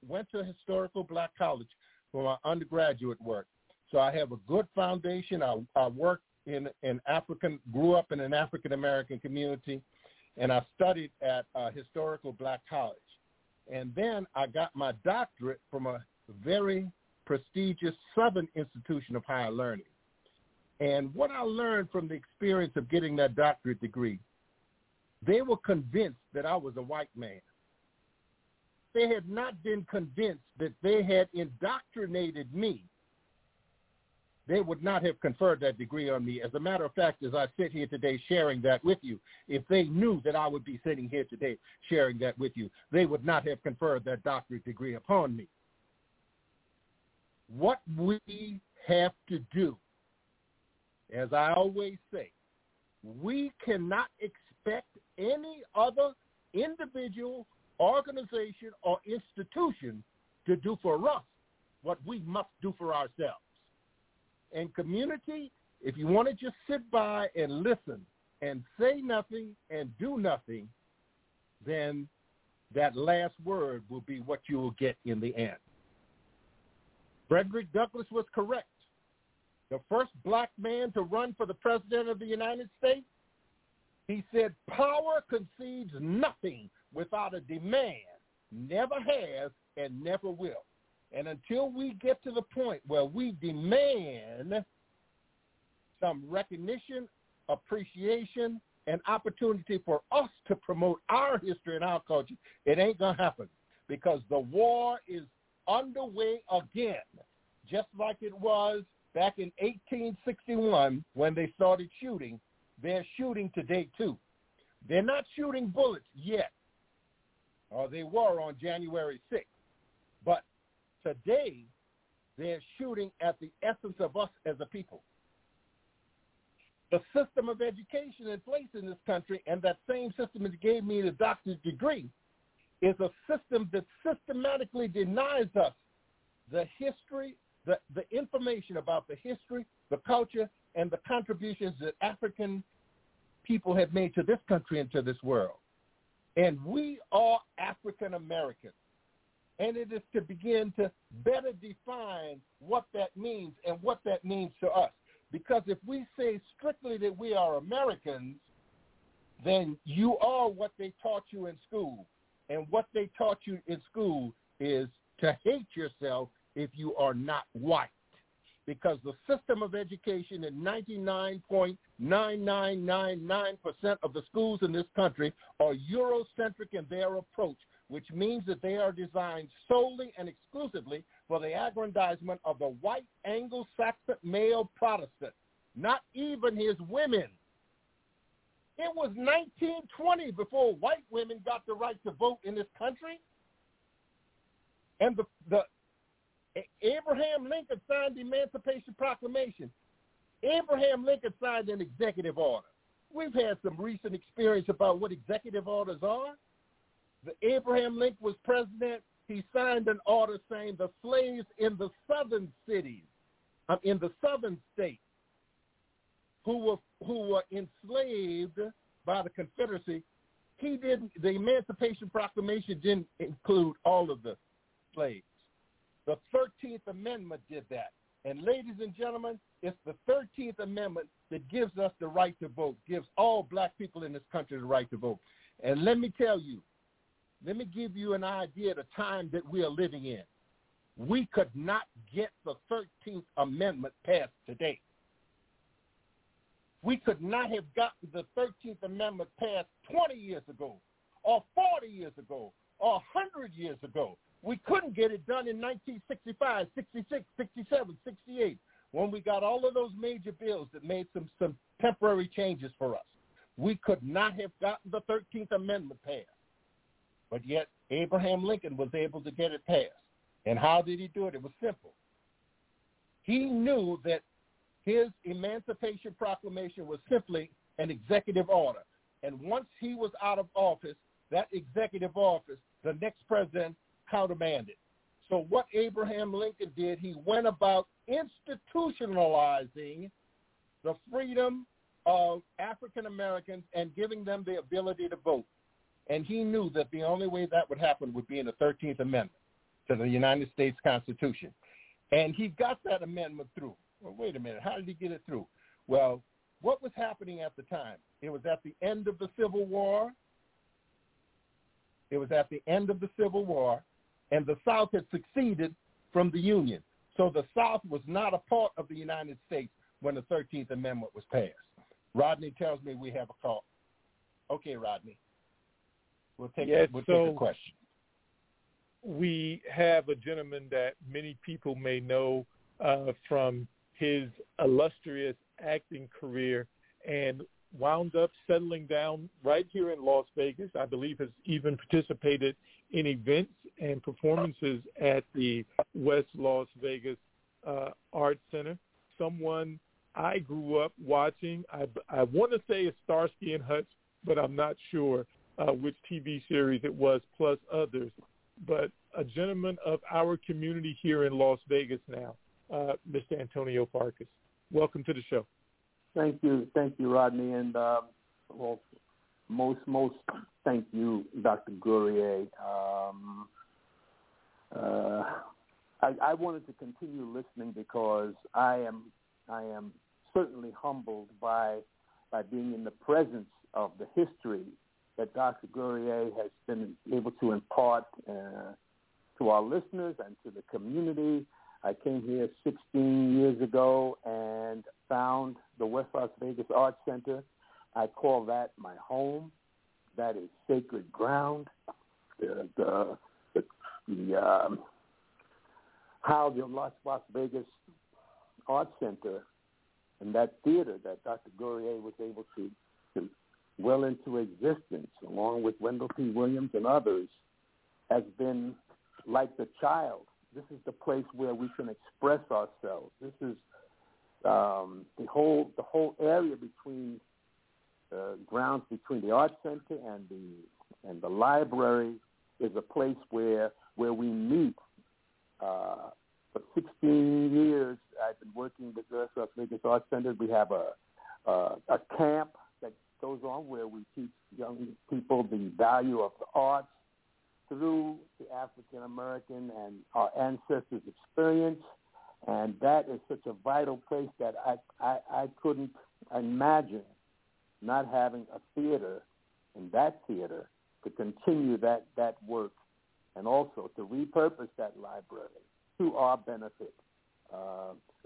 went to a historical black college for my undergraduate work, so I have a good foundation. I worked in an African, grew up in an African American community, and I studied at a historical black college, and then I got my doctorate from a very prestigious Southern institution of higher learning. And what I learned from the experience of getting that doctorate degree, they were convinced that I was a white man. They had not been convinced that they had indoctrinated me. They would not have conferred that degree on me. As a matter of fact, as I sit here today sharing that with you, if they knew that I would be sitting here today sharing that with you, they would not have conferred that doctorate degree upon me. What we have to do, as I always say, we cannot expect any other individual, organization, or institution to do for us what we must do for ourselves. And community, if you want to just sit by and listen and say nothing and do nothing, then that last word will be what you will get in the end. Frederick Douglass was correct. The first black man to run for the President of the United States, he said, power conceives nothing without a demand, never has and never will. And until we get to the point where we demand some recognition, appreciation, and opportunity for us to promote our history and our culture, it ain't going to happen, because the war is underway again, just like it was back in 1861 when they started shooting. They're shooting today, too. They're not shooting bullets yet, or they were on January 6th. But today, they're shooting at the essence of us as a people. The system of education in place in this country, and that same system that gave me the doctor's degree, is a system that systematically denies us the history, the information about the history, the culture, and the contributions that African people have made to this country and to this world. And we are African Americans. And it is to begin to better define what that means and what that means to us. Because if we say strictly that we are Americans, then you are what they taught you in school. and what they taught you in school is to hate yourself if you are not white, because the system of education in 99.9999% of the schools in this country are Eurocentric in their approach, which means that they are designed solely and exclusively for the aggrandizement of the white Anglo-Saxon male Protestant, not even his women. It was 1920 before white women got the right to vote in this country. And Abraham Lincoln signed the Emancipation Proclamation. Abraham Lincoln signed an executive order. We've had some recent experience about what executive orders are. Abraham Lincoln was president. He signed an order saying the slaves in the southern cities, in the southern states, who were enslaved by the Confederacy, the Emancipation Proclamation didn't include all of the slaves. The 13th Amendment did that. And ladies and gentlemen, it's the 13th Amendment that gives us the right to vote, gives all black people in this country the right to vote. And let me tell you, let me give you an idea of the time that we are living in. We could not get the 13th Amendment passed today. We could not have gotten the 13th Amendment passed 20 years ago or 40 years ago or 100 years ago. We couldn't get it done in 1965, 66, 67, 68, when we got all of those major bills that made some temporary changes for us. We could not have gotten the 13th Amendment passed. But yet Abraham Lincoln was able to get it passed. And how did he do it? It was simple. He knew that his Emancipation Proclamation was simply an executive order. And once he was out of office, that executive office, the next president countermanded. So what Abraham Lincoln did, he went about institutionalizing the freedom of African Americans and giving them the ability to vote. And he knew that the only way that would happen would be in the 13th Amendment to the United States Constitution. And he got that amendment through. Well, wait a minute, how did he get it through? Well, what was happening at the time? It was at the end of the Civil War. It was at the end of the Civil War, and the South had seceded from the Union. So the South was not a part of the United States when the 13th Amendment was passed. Rodney tells me we have a call. Okay, Rodney. We'll take the question. We have a gentleman that many people may know from his illustrious acting career and wound up settling down right here in Las Vegas. I believe has even participated in events and performances at the West Las Vegas Art Center. Someone I grew up watching. I want to say it's Starsky and Hutch, but I'm not sure which TV series it was, plus others. But a gentleman of our community here in Las Vegas now, Mr. Antonio Fargas. Welcome to the show. Thank you, Rodney, and well, most thank you, Dr. Gourrier. I wanted to continue listening because I am certainly humbled by being in the presence of the history that Dr. Gourrier has been able to impart to our listeners and to the community. I came here 16 years ago and found the West Las Vegas Art Center. I call that my home. That is sacred ground. How the Las Vegas Art Center and that theater that Dr. Gourrier was able to well into existence, along with Wendell P. Williams and others, has been like the child. This is the place where we can express ourselves. This is the whole area between grounds between the art center and the library is a place where we meet. For 16 years, I've been working with the Las Vegas Art Center. We have a camp that goes on where we teach young people the value of the arts through the African-American and our ancestors' experience, and that is such a vital place that I couldn't imagine not having a theater, and that theater to continue that work, and also to repurpose that library to our benefit.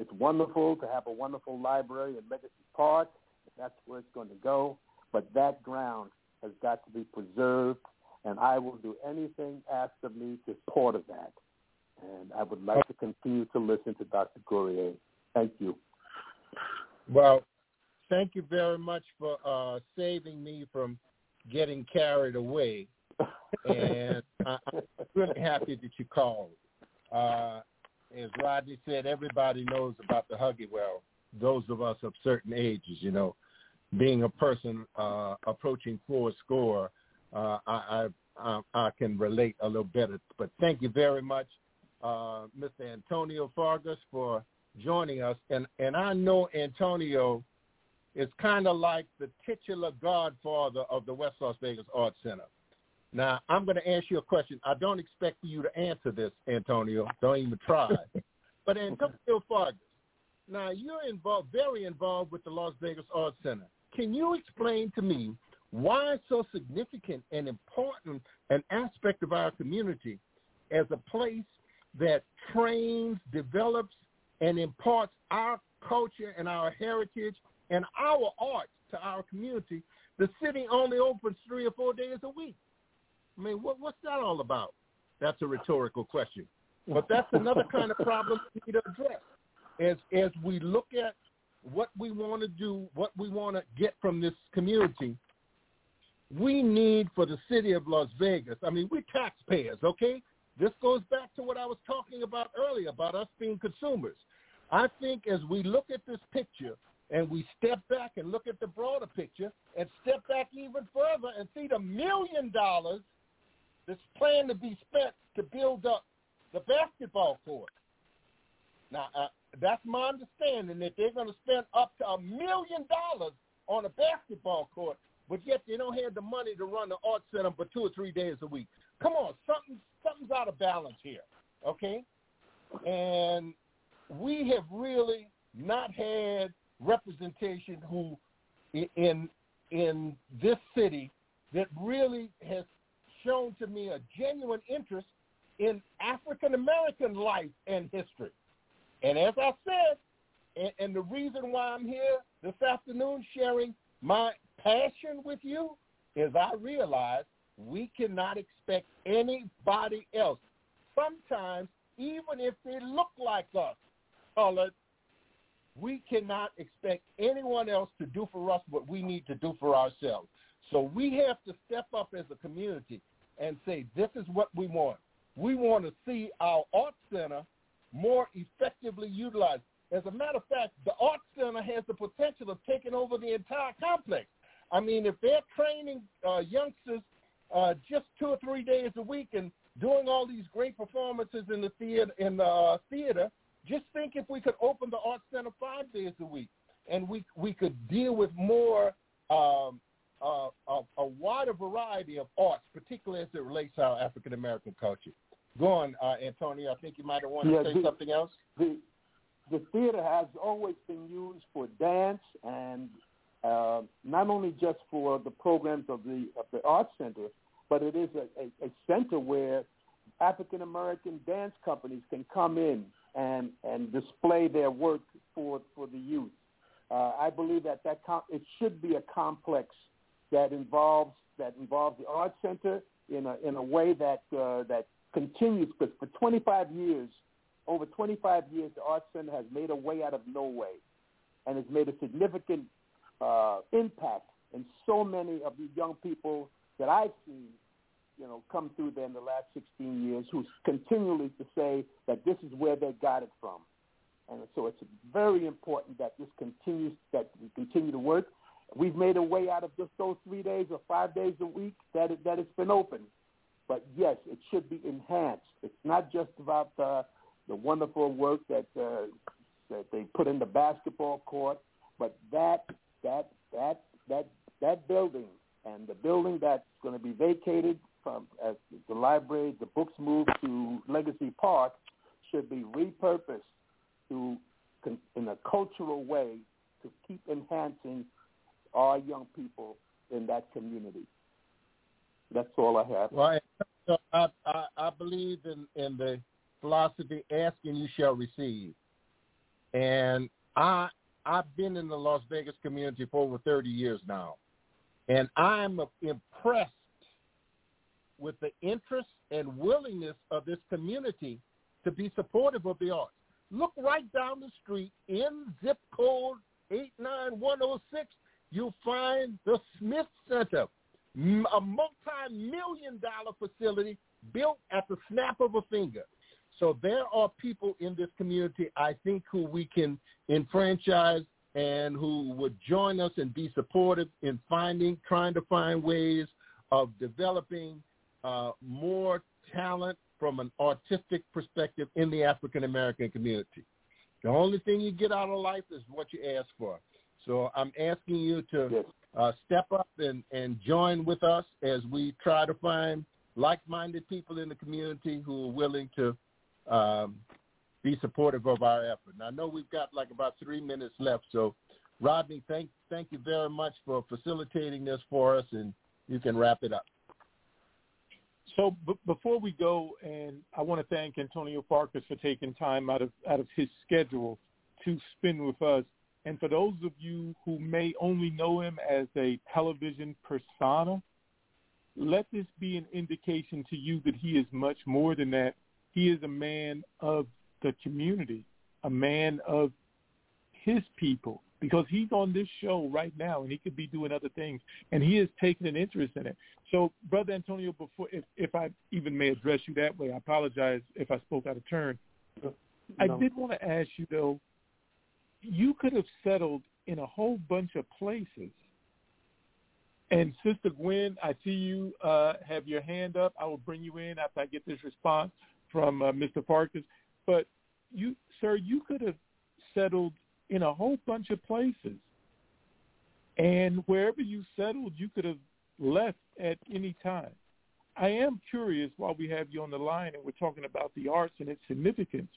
It's wonderful to have a wonderful library at Legacy Park. That's where it's going to go. But that ground has got to be preserved, and I will do anything asked of me to support of that. And I would like to continue to listen to Dr. Gourrier. Thank you. Well, thank you very much for saving me from getting carried away. And I'm really happy that you called. As Rodney said, everybody knows about the Huggy Well, those of us of certain ages, you know. Being a person approaching 80, I can relate a little better. But thank you very much, Mr. Antonio Fargas, for joining us. And I know Antonio is kind of like the titular godfather of the West Las Vegas Art Center. Now, I'm going to ask you a question. I don't expect you to answer this, Antonio. Don't even try. But Antonio Fargas, now you're very involved with the Las Vegas Art Center. Can you explain to me why it's so significant and important an aspect of our community as a place that trains, develops, and imparts our culture and our heritage and our art to our community? The city only opens 3 or 4 days a week. I mean, what's that all about? That's a rhetorical question. But that's another kind of problem we need to address. As we look at what we want to do, what we want to get from this community, we need for the city of Las Vegas. I mean, we're taxpayers, okay? This goes back to what I was talking about earlier, about us being consumers. I think as we look at this picture and we step back and look at the broader picture and step back even further and see the $1 million that's planned to be spent to build up the basketball court. Now, that's my understanding that they're going to spend up to $1 million on a basketball court, but yet they don't have the money to run the art center for 2 or 3 days a week. Come on, something's out of balance here, okay? And we have really not had representation who in this city that really has shown to me a genuine interest in African-American life and history. And as I said, and the reason why I'm here this afternoon sharing my passion with you is I realize we cannot expect anybody else, sometimes even if they look like us, colored, we cannot expect anyone else to do for us what we need to do for ourselves. So we have to step up as a community and say, this is what we want. We want to see our art center more effectively utilized. As a matter of fact, the art center has the potential of taking over the entire complex. I mean, if they're training youngsters just 2 or 3 days a week and doing all these great performances in the theater, just think if we could open the art center 5 days a week and we could deal with more a wider variety of arts, particularly as it relates to our African American culture. Go on, Antonio. I think you might have wanted to say something else. The theater has always been used for dance and not only just for the programs of the art center, but it is a center where African American dance companies can come in and display their work for the youth. I believe that it should be a complex that involves the art center in a way that continues, because for 25 years, the Arts Center has made a way out of no way, and has made a significant impact in so many of the young people that I've seen, you know, come through there in the last 16 years, who continually to say that this is where they got it from. And so it's very important that this continues, that we continue to work. We've made a way out of just those 3 days or 5 days a week that it's been open. But, yes, it should be enhanced. It's not just about the wonderful work that they put in the basketball court, but that building and the building that's going to be vacated from as the library, the books moved to Legacy Park, should be repurposed in a cultural way to keep enhancing our young people in that community. That's all I have. Right. So I believe in the philosophy, ask and you shall receive. And I've been in the Las Vegas community for over 30 years now. And I'm impressed with the interest and willingness of this community to be supportive of the arts. Look right down the street in zip code 89106, you'll find the Smith Center, a multi-million-dollar facility built at the snap of a finger. So there are people in this community, I think, who we can enfranchise and who would join us and be supportive in trying to find ways of developing more talent from an artistic perspective in the African-American community. The only thing you get out of life is what you ask for. So I'm asking you to step up and join with us as we try to find like-minded people in the community who are willing to be supportive of our effort. And I know we've got like about 3 minutes left. So, Rodney, thank you very much for facilitating this for us, and you can wrap it up. So before we go, and I want to thank Antonio Fargas for taking time out of his schedule to spend with us. And for those of you who may only know him as a television persona, let this be an indication to you that he is much more than that. He is a man of the community, a man of his people, because he's on this show right now, and he could be doing other things, and he is taking an interest in it. So, Brother Antonio, before, if I even may address you that way, I apologize if I spoke out of turn. No. I did want to ask you, though, you could have settled in a whole bunch of places. And Sister Gwen, I see you have your hand up. I will bring you in after I get this response from Mr. Fargas. But, you, sir, you could have settled in a whole bunch of places. And wherever you settled, you could have left at any time. I am curious, while we have you on the line and we're talking about the arts and its significance,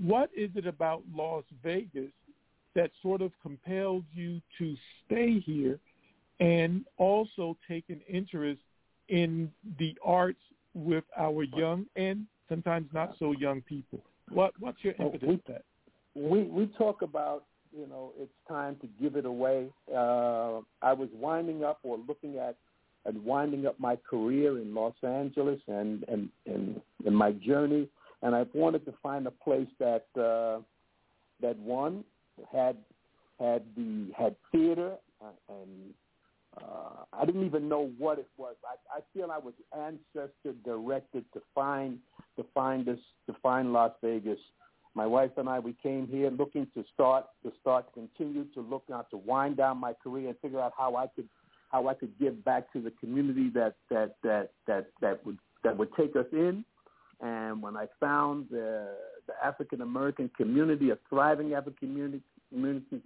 what is it about Las Vegas that sort of compelled you to stay here and also take an interest in the arts with our young and sometimes not so young people? What's your impetus with that? We talk about, you know, it's time to give it away. I was winding up my career in Los Angeles and my journey, and I wanted to find a place that one had theater, and I didn't even know what it was. I feel I was ancestor directed to find Las Vegas. My wife and I, we came here looking to wind down my career and figure out how I could give back to the community that would take us in. And when I found the African American community, a thriving African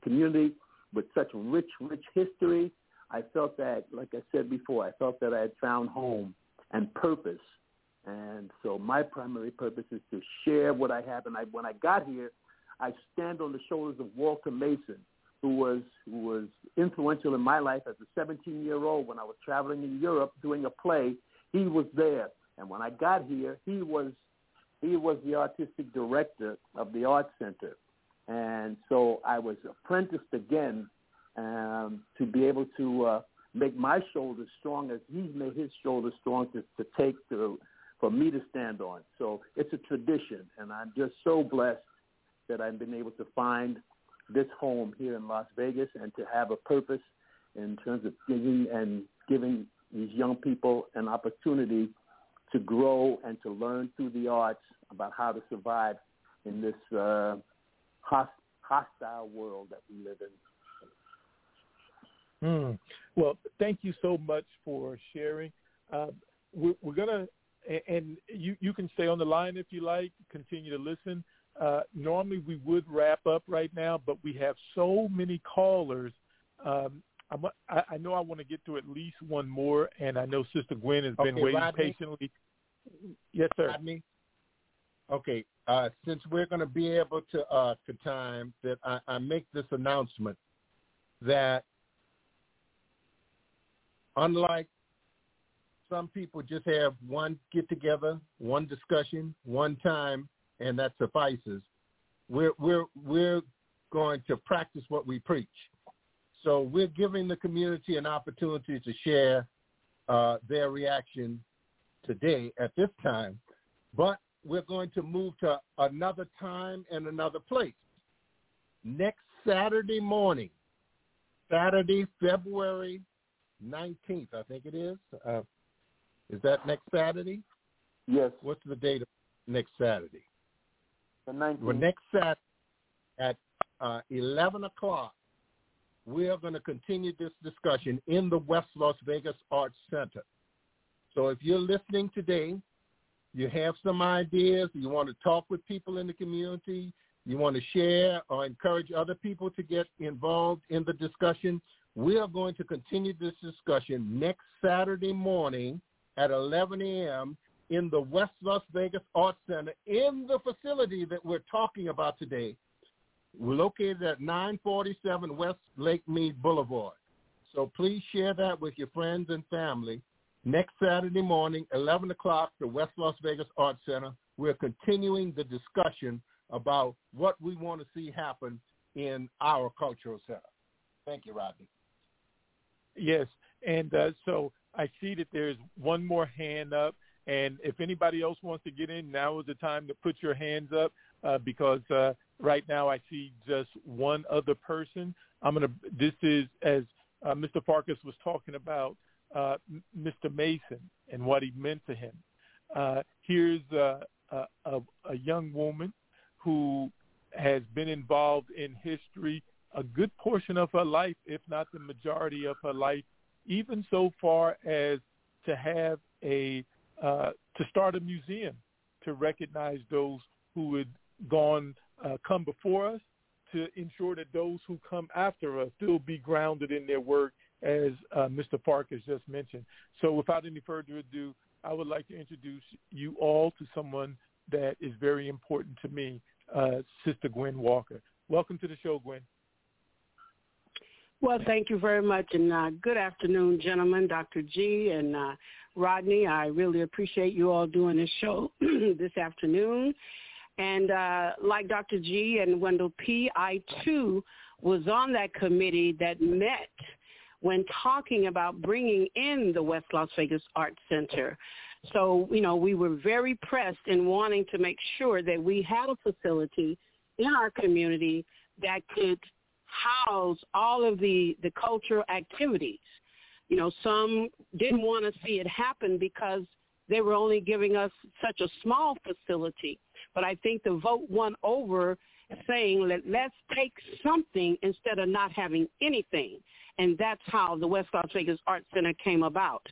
community with such rich history, I felt that, like I said before, I felt that I had found home and purpose. And so my primary purpose is to share what I have. And when I got here, I stand on the shoulders of Walter Mason, who was influential in my life as a 17-year-old when I was traveling in Europe doing a play. He was there. And when I got here, he was the artistic director of the Art Center. And so I was apprenticed again to be able to make my shoulders strong as he's made his shoulders strong for me to stand on. So it's a tradition, and I'm just so blessed that I've been able to find this home here in Las Vegas and to have a purpose in terms of giving these young people an opportunity to grow and to learn through the arts about how to survive in this hostile world that we live in. Well, thank you so much for sharing. We're going to... And you can stay on the line if you like, continue to listen. Normally we would wrap up right now, but we have so many callers. I know I want to get to at least one more, and I know Sister Gwen has been waiting patiently. Yes, sir. Rodney? Okay. Since we're going to be able to for time, that I make this announcement that unlike Some people just have one get-together, one discussion, one time, and that suffices. We're going to practice what we preach. So we're giving the community an opportunity to share their reaction today at this time, but we're going to move to another time and another place. Next Saturday morning, Saturday, February 19th, I think it is. Is that next Saturday? Yes. What's the date of next Saturday? The 19th. Well, next Saturday at 11 o'clock, we are going to continue this discussion in the West Las Vegas Art Center. So if you're listening today, you have some ideas, you want to talk with people in the community, you want to share or encourage other people to get involved in the discussion, we are going to continue this discussion next Saturday morning at 11 a.m. in the West Las Vegas Art Center in the facility that we're talking about today. We're located at 947 West Lake Mead Boulevard. So please share that with your friends and family. Next Saturday morning, 11 o'clock, the West Las Vegas Art Center, we're continuing the discussion about what we want to see happen in our cultural center. Thank you, Rodney. Yes, and so I see that there's one more hand up, and if anybody else wants to get in, now is the time to put your hands up because right now I see just one other person. This is, as Mr. Fargas was talking about, Mr. Mason and what he meant to him. Here's a young woman who has been involved in history a good portion of her life, if not the majority of her life, even so far as to have to start a museum to recognize those who had come before us, to ensure that those who come after us still be grounded in their work, as Mr. Farkas just mentioned. So without any further ado, I would like to introduce you all to someone that is very important to me, Sister Gwen Walker. Welcome to the show, Gwen. Well, thank you very much, and good afternoon, gentlemen, Dr. G and Rodney. I really appreciate you all doing this show this afternoon. And like Dr. G and Wendell P., I, too, was on that committee that met when talking about bringing in the West Las Vegas Art Center. So, you know, we were very pressed in wanting to make sure that we had a facility in our community that could house all of the cultural activities. You know, some didn't want to see it happen because they were only giving us such a small facility. But I think the vote won over saying that let's take something instead of not having anything. And that's how the West Las Vegas Art Center came about.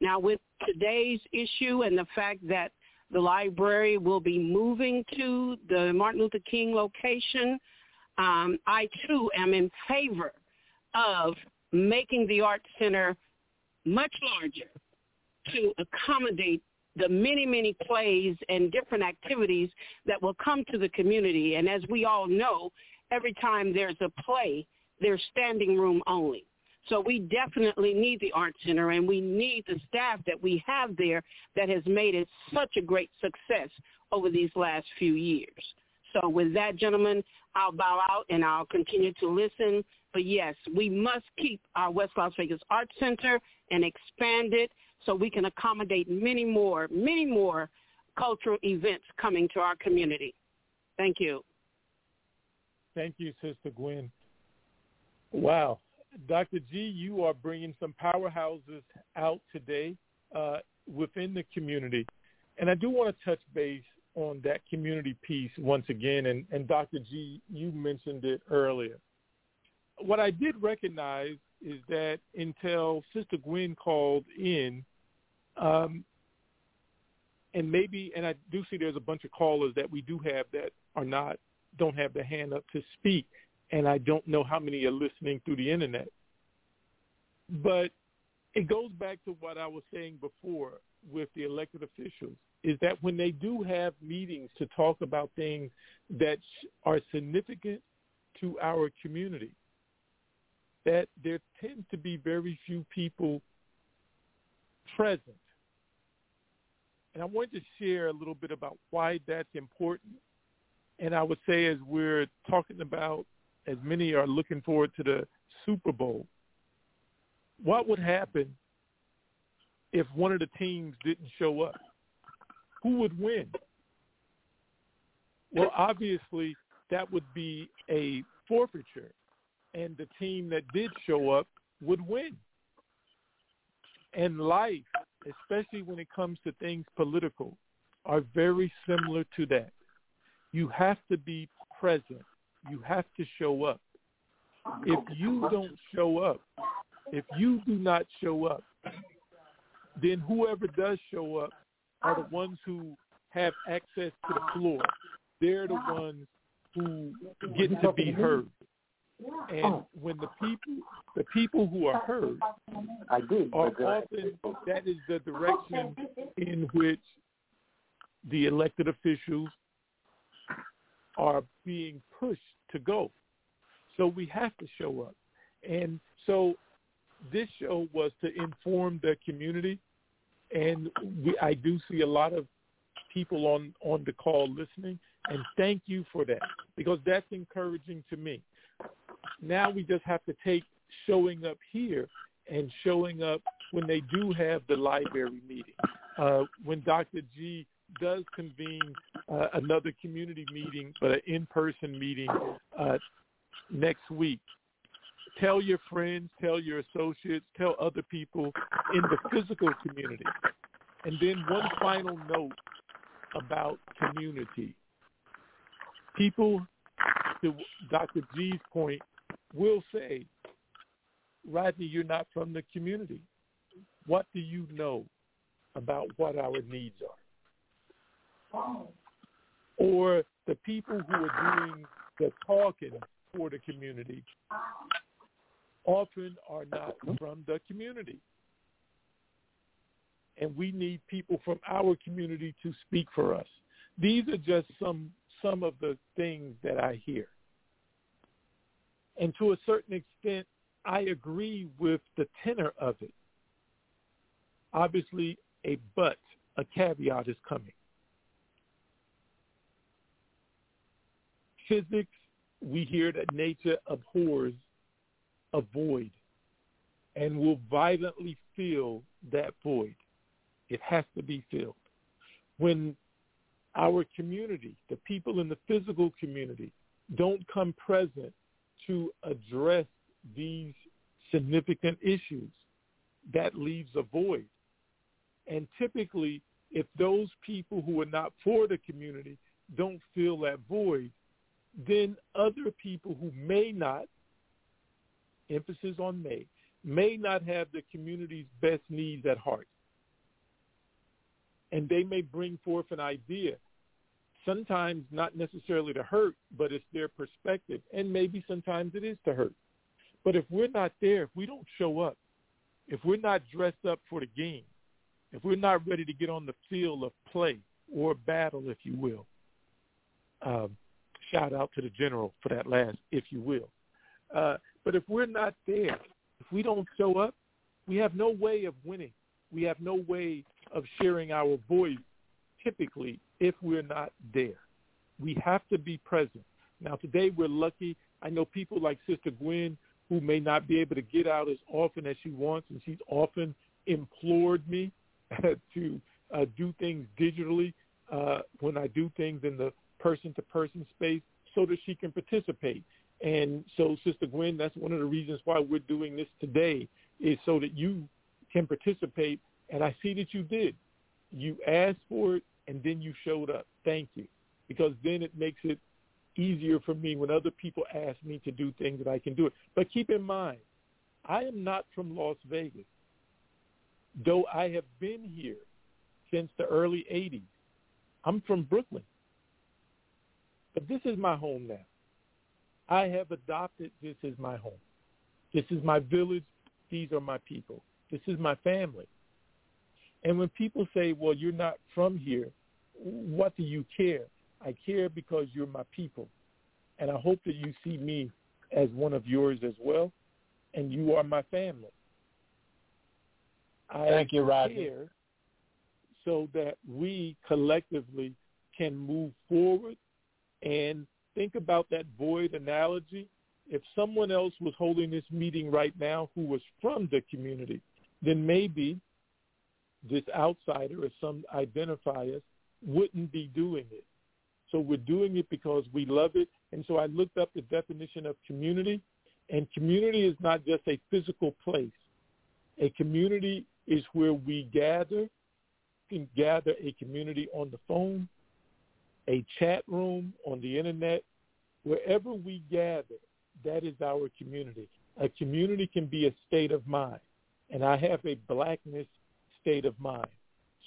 Now, with today's issue and the fact that the library will be moving to the Martin Luther King location, I, too, am in favor of making the art center much larger to accommodate the many, many plays and different activities that will come to the community. And as we all know, every time there's a play, there's standing room only. So we definitely need the art center, and we need the staff that we have there that has made it such a great success over these last few years. So with that, gentlemen, I'll bow out and I'll continue to listen. But, yes, we must keep our West Las Vegas Art Center and expand it so we can accommodate many more cultural events coming to our community. Thank you. Thank you, Sister Gwen. Wow. Dr. G, you are bringing some powerhouses out today within the community. And I do want to touch base on that community piece once again, and Dr. G, you mentioned it earlier. What I did recognize is that until Sister Gwen called in, and I do see there's a bunch of callers that we do have that don't have their hand up to speak, and I don't know how many are listening through the internet. But it goes back to what I was saying before with the elected officials, is that when they do have meetings to talk about things that are significant to our community, that there tends to be very few people present And I wanted to share a little bit about why that's important. And I would say, as we're talking about, as many are looking forward to the Super Bowl, what would happen if one of the teams didn't show up? Who would win? Well, obviously, that would be a forfeiture, and the team that did show up would win. And life, especially when it comes to things political, are very similar to that. You have to be present. You have to show up. If you don't show up, if you do not show up, then whoever does show up are the ones who have access to the floor. They're the ones who get to be heard. And when the people who are heard are often, that is the direction in which the elected officials are being pushed to go. So we have to show up. And so this show was to inform the community, and I do see a lot of people on the call listening, and thank you for that, because that's encouraging to me. Now we just have to take showing up here and showing up when they do have the library meeting, when Dr. G does convene another community meeting, but an in-person meeting next week. Tell your friends, tell your associates, tell other people in the physical community. And then one final note about community. People, to Dr. G's point, will say, Rodney, you're not from the community. What do you know about what our needs are? Oh. Or the people who are doing the talking for the community often are not from the community. And we need people from our community to speak for us. These are just some of the things that I hear. And to a certain extent, I agree with the tenor of it. Obviously, a caveat is coming. Physics, we hear that nature abhors a void and will violently fill that void. It has to be filled. When our community, the people in the physical community, don't come present to address these significant issues, that leaves a void. And typically, if those people who are not for the community don't fill that void, then other people who may not, emphasis on may not have the community's best needs at heart. And they may bring forth an idea, sometimes not necessarily to hurt, but it's their perspective. And maybe sometimes it is to hurt. But if we're not there, if we don't show up, if we're not dressed up for the game, if we're not ready to get on the field of play or battle, if you will, shout out to the general for that last, if you will. But if we're not there, if we don't show up, we have no way of winning. We have no way of sharing our voice, typically, if we're not there. We have to be present. Now, today we're lucky. I know people like Sister Gwen, who may not be able to get out as often as she wants, and she's often implored me to do things digitally when I do things in the person-to-person space so that she can participate. And so, Sister Gwen, that's one of the reasons why we're doing this today, is so that you can participate. And I see that you did. You asked for it, and then you showed up. Thank you. Because then it makes it easier for me when other people ask me to do things that I can do it. But keep in mind, I am not from Las Vegas, though I have been here since the early 80s. I'm from Brooklyn. But this is my home now. I have adopted this as my home. This is my village. These are my people. This is my family. And when people say, well, you're not from here, what do you care? I care because you're my people. And I hope that you see me as one of yours as well. And you are my family. Thank you, Rodney. so that we collectively can move forward and think about that void analogy. If someone else was holding this meeting right now who was from the community, then maybe this outsider, as some identify us, wouldn't be doing it. So we're doing it because we love it. And so I looked up the definition of community, and community is not just a physical place. A community is where we gather. You can gather a community on the phone, a chat room, on the internet. Wherever we gather, that is our community. A community can be a state of mind, and I have a blackness state of mind.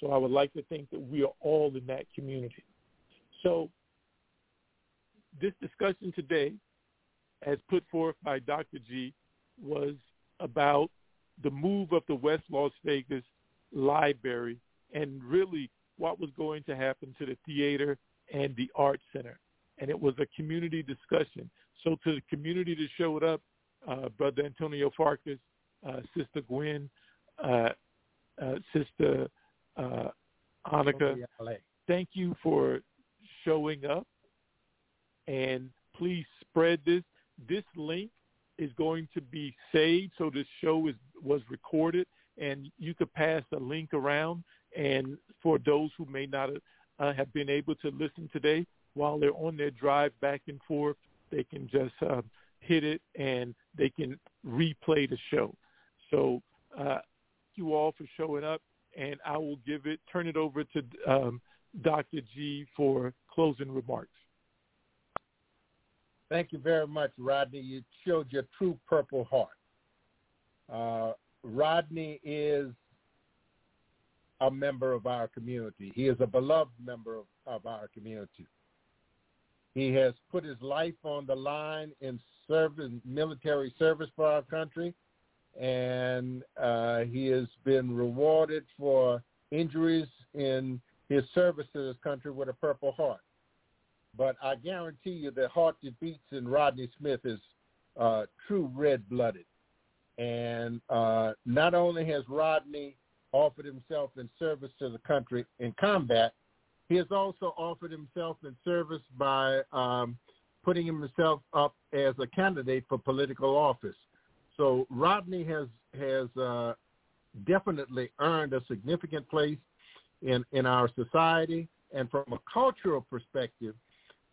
So I would like to think that we are all in that community. So this discussion today, as put forth by Dr. G, was about the move of the West Las Vegas Library and really what was going to happen to the theater and the art center. And it was a community discussion. So to the community that showed up, Brother Antonio Fargas, Sister Gwen, Sister Annika, thank you for showing up. And please spread this. This link is going to be saved, so this show was recorded, and you could pass the link around. And for those who may not have been able to listen today, while they're on their drive back and forth, they can just hit it and they can replay the show. So thank you all for showing up, and I will turn it over to Dr. G for closing remarks. Thank you very much, Rodney. You showed your true purple heart. Rodney is a member of our community. He is a beloved member of our community. He has put his life on the line in military service for our country, and he has been rewarded for injuries in his service to this country with a Purple Heart. But I guarantee you the heart that beats in Rodney Smith is true red-blooded. And not only has Rodney offered himself in service to the country in combat, he has also offered himself in service by putting himself up as a candidate for political office. So Rodney has definitely earned a significant place in our society. And from a cultural perspective,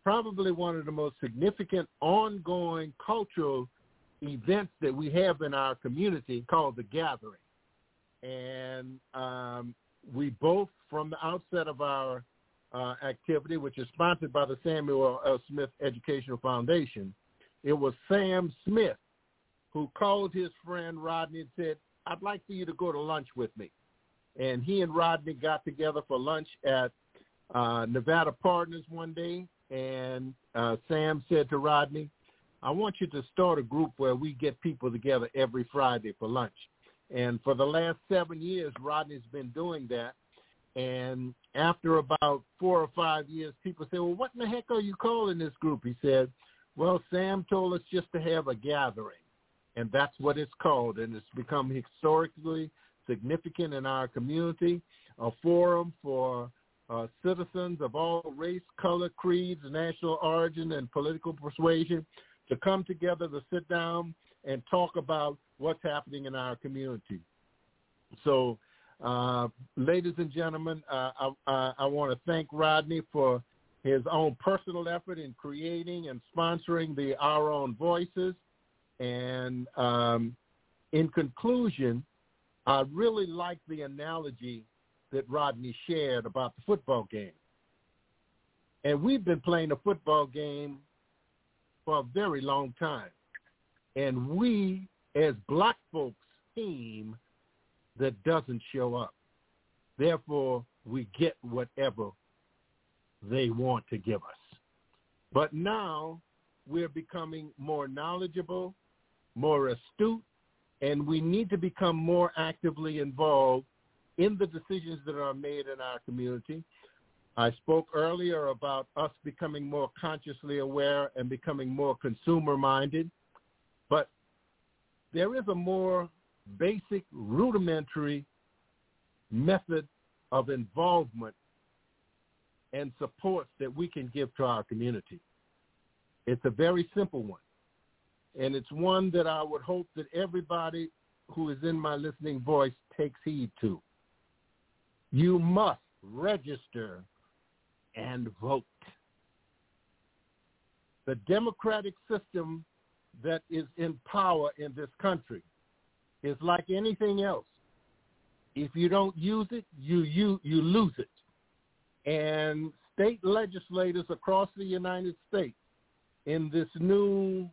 probably one of the most significant ongoing cultural events that we have in our community called The Gathering. And we both, from the outset of our activity, which is sponsored by the Samuel L. Smith Educational Foundation, it was Sam Smith who called his friend Rodney and said, "I'd like for you to go to lunch with me." And he and Rodney got together for lunch at Nevada Partners one day, and Sam said to Rodney, "I want you to start a group where we get people together every Friday for lunch." And for the last 7 years, Rodney's been doing that. And after about 4 or 5 years, people say, "Well, what in the heck are you calling this group?" He said, "Well, Sam told us just to have a gathering." And that's what it's called. And it's become historically significant in our community, a forum for citizens of all race, color, creeds, national origin, and political persuasion to come together to sit down and talk about what's happening in our community. So, ladies and gentlemen, I want to thank Rodney for his own personal effort in creating and sponsoring the Our Own Voices. And in conclusion, I really like the analogy that Rodney shared about the football game. And we've been playing a football game for a very long time. And we, as black folks, team that doesn't show up. Therefore, we get whatever they want to give us. But now we're becoming more knowledgeable, more astute, and we need to become more actively involved in the decisions that are made in our community. I spoke earlier about us becoming more consciously aware and becoming more consumer-minded, but there is a more basic, rudimentary method of involvement and supports that we can give to our community. It's a very simple one. And it's one that I would hope that everybody who is in my listening voice takes heed to. You must register and vote. The democratic system that is in power in this country is like anything else. If you don't use it, you lose it. And state legislators across the United States in this new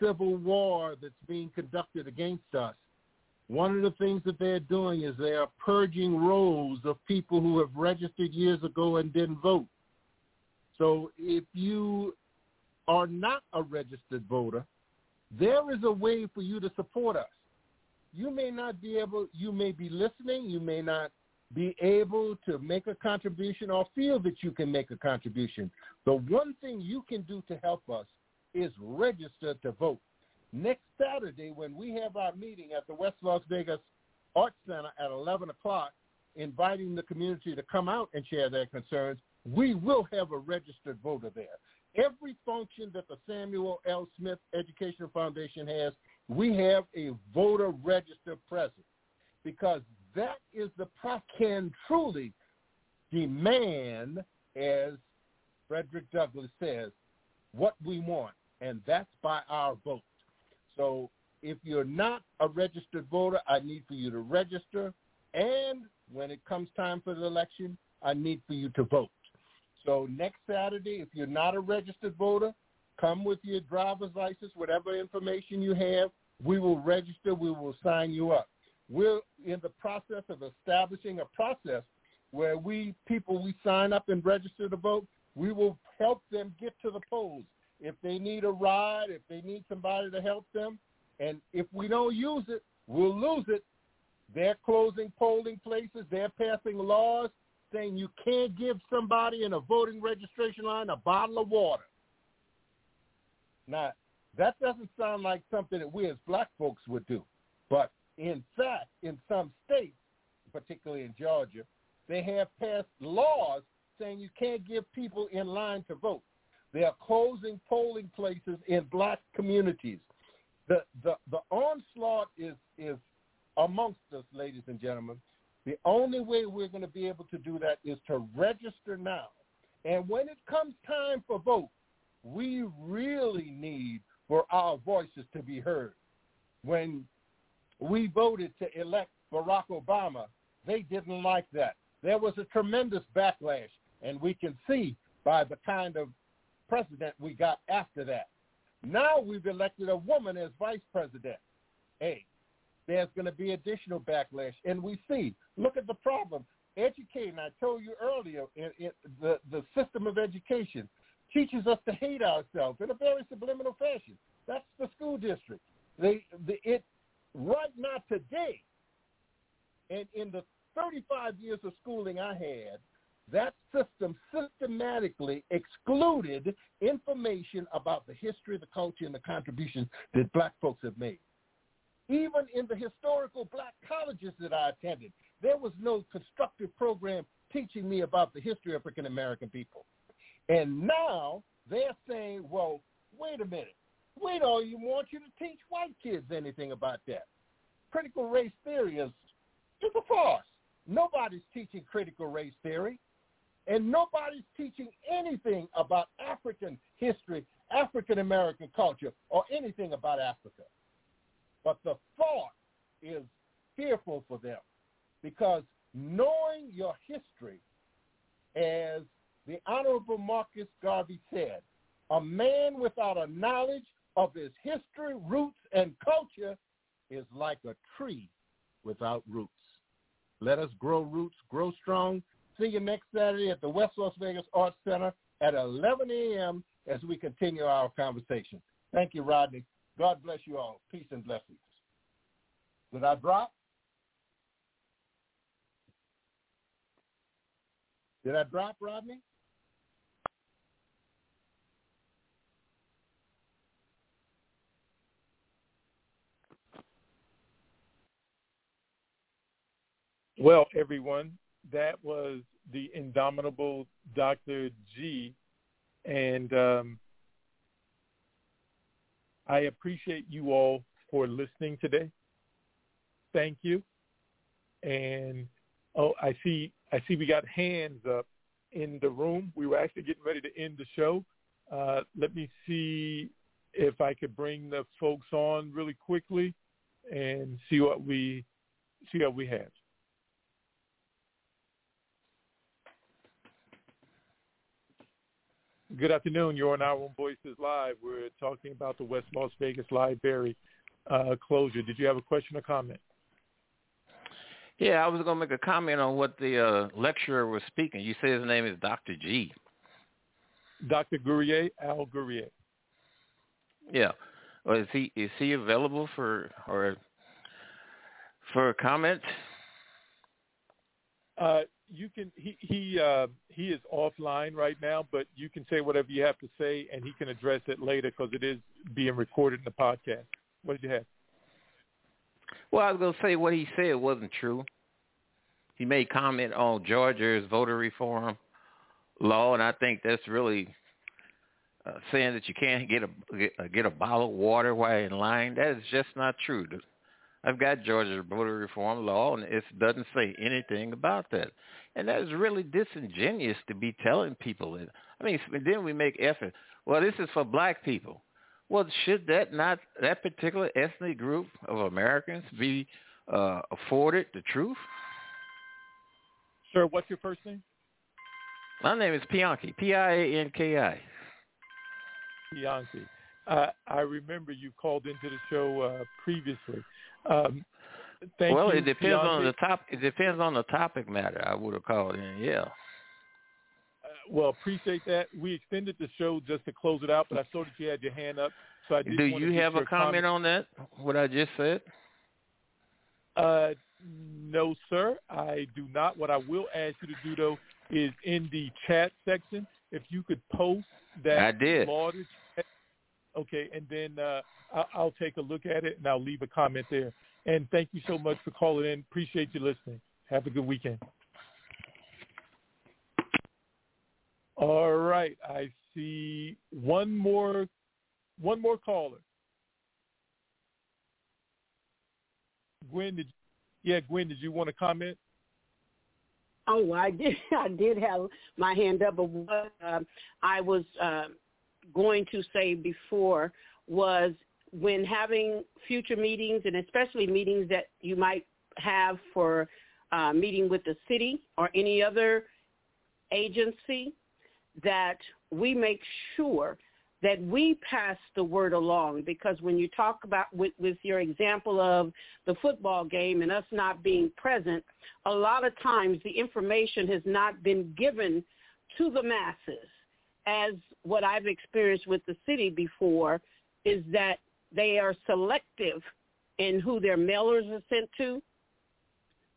civil war that's being conducted against us, one of the things that they're doing is they are purging rolls of people who have registered years ago and didn't vote. So if you are not a registered voter, there is a way for you to support us. You may not be able, you may be listening, you may not be able to make a contribution or feel that you can make a contribution. The one thing you can do to help us is register to vote. Next Saturday, when we have our meeting at the West Las Vegas Art Center at 11 o'clock, inviting the community to come out and share their concerns, we will have a registered voter there. Every function that the Samuel L. Smith Educational Foundation has, we have a voter register present, because that is the process can truly demand, as Frederick Douglass says, what we want, and that's by our vote. So if you're not a registered voter, I need for you to register, and when it comes time for the election, I need for you to vote. So next Saturday, if you're not a registered voter, come with your driver's license, whatever information you have, we will register, we will sign you up. We're in the process of establishing a process where we sign up and register to vote. We will help them get to the polls. If they need a ride, if they need somebody to help them, and if we don't use it, we'll lose it. They're closing polling places. They're passing laws saying you can't give somebody in a voting registration line a bottle of water. Now, that doesn't sound like something that we as black folks would do, but in fact, in some states, particularly in Georgia, they have passed laws saying you can't give people in line to vote. They are closing polling places in black communities. The onslaught is amongst us, ladies and gentlemen. The only way we're going to be able to do that is to register now. And when it comes time for vote, we really need for our voices to be heard. When we voted to elect Barack Obama, they didn't like that. There was a tremendous backlash, and we can see by the kind of president we got after that. Now we've elected a woman as vice president. Hey, there's going to be additional backlash, and we see. Look at the problem. Educating, I told you earlier, the system of education teaches us to hate ourselves in a very subliminal fashion. That's the school district. Right now today, and in the 35 years of schooling I had, that system systematically excluded information about the history, the culture, and the contributions that black folks have made. Even in the historical black colleges that I attended, there was no constructive program teaching me about the history of African American people. And now they're saying, well, wait a minute. We don't even want you to teach white kids anything about that. Critical race theory is a farce. Nobody's teaching critical race theory, and nobody's teaching anything about African history, African American culture, or anything about Africa. But the thought is fearful for them, because knowing your history, as the Honorable Marcus Garvey said, a man without a knowledge of his history, roots, and culture is like a tree without roots. Let us grow roots, grow strong. See you next Saturday at the West Las Vegas Arts Center at 11 a.m. as we continue our conversation. Thank you, Rodney. God bless you all. Peace and blessings. Did I drop? Did I drop, Rodney? Well, everyone, that was the indomitable Dr. G. And I appreciate you all for listening today. Thank you. And I see we got hands up in the room. We were actually getting ready to end the show. Let me see if I could bring the folks on really quickly and see what we have. Good afternoon. You're on Our Own Voices Live. We're talking about the West Las Vegas Library closure. Did you have a question or comment? Yeah, I was going to make a comment on what the lecturer was speaking. You say his name is Dr. G. Dr. Gourrier, Al Gourrier. Yeah. Well, is he available for comments? You can. He is offline right now, but you can say whatever you have to say, and he can address it later because it is being recorded in the podcast. What did you have? Well, I was going to say what he said wasn't true. He made comment on Georgia's voter reform law, and I think that's really saying that you can't get a bottle of water while in line. That is just not true. I've got Georgia's voter reform law, and it doesn't say anything about that. And that is really disingenuous to be telling people it. I mean, then we make effort. Well, this is for black people. Well, should that particular ethnic group of Americans be afforded the truth? Sir, what's your first name? My name is Pianchi, P-I-A-N-K-I. Pianchi. I remember you called into the show previously. Thank you, it depends Pianchi. It depends on the topic matter. I would have called in, yeah. Well, appreciate that. We extended the show just to close it out, but I saw that you had your hand up. So I didn't want to. Do you have a comment on that, what I just said? No, sir, I do not. What I will ask you to do, though, is in the chat section, if you could post that. I did. Okay, and then I'll take a look at it, and I'll leave a comment there. And thank you so much for calling in. Appreciate you listening. Have a good weekend. All right, I see one more caller. Gwen, did you want to comment? Oh, I did have my hand up, but what I was going to say before was when having future meetings, and especially meetings that you might have for meeting with the city or any other agency, that we make sure that we pass the word along, because when you talk about with your example of the football game and us not being present, a lot of times the information has not been given to the masses, as what I've experienced with the city before is that they are selective in who their mailers are sent to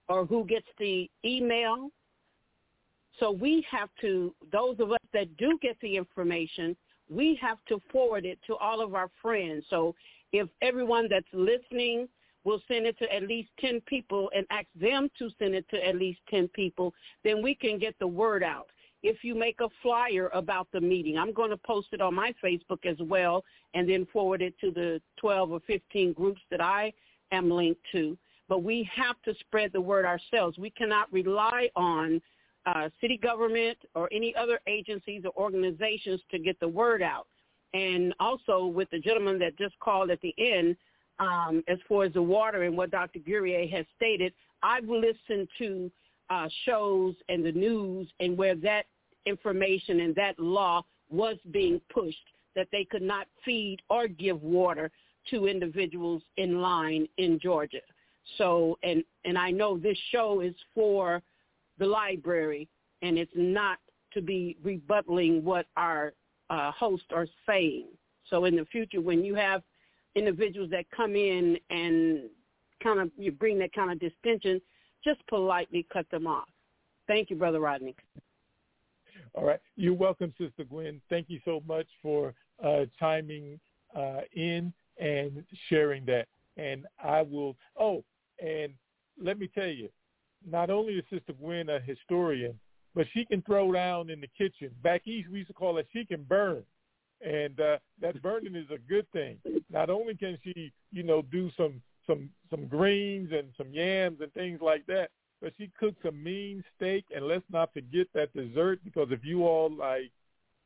or who gets the email. So we have to, those of us that do get the information, we have to forward it to all of our friends. So if everyone that's listening will send it to at least 10 people and ask them to send it to at least 10 people, then we can get the word out. If you make a flyer about the meeting, I'm going to post it on my Facebook as well and then forward it to the 12 or 15 groups that I am linked to. But we have to spread the word ourselves. We cannot rely on city government or any other agencies or organizations to get the word out. And also with the gentleman that just called at the end, as far as the water and what Dr. Gourrier has stated, I've listened to shows and the news and where that information and that law was being pushed, that they could not feed or give water to individuals in line in Georgia. So, and I know this show is for the library, and it's not to be rebuttaling what our hosts are saying. So in the future, when you have individuals that come in and kind of you bring that kind of distinction, just politely cut them off. Thank you, Brother Rodney. All right. You're welcome, Sister Gwen. Thank you so much for chiming in and sharing that. And I will – and let me tell you, not only is Sister Gwen a historian, but she can throw down in the kitchen. Back east, we used to call it she can burn. And that burning is a good thing. Not only can she, you know, do some greens and some yams and things like that, but she cooks a mean steak. And let's not forget that dessert, because if you all like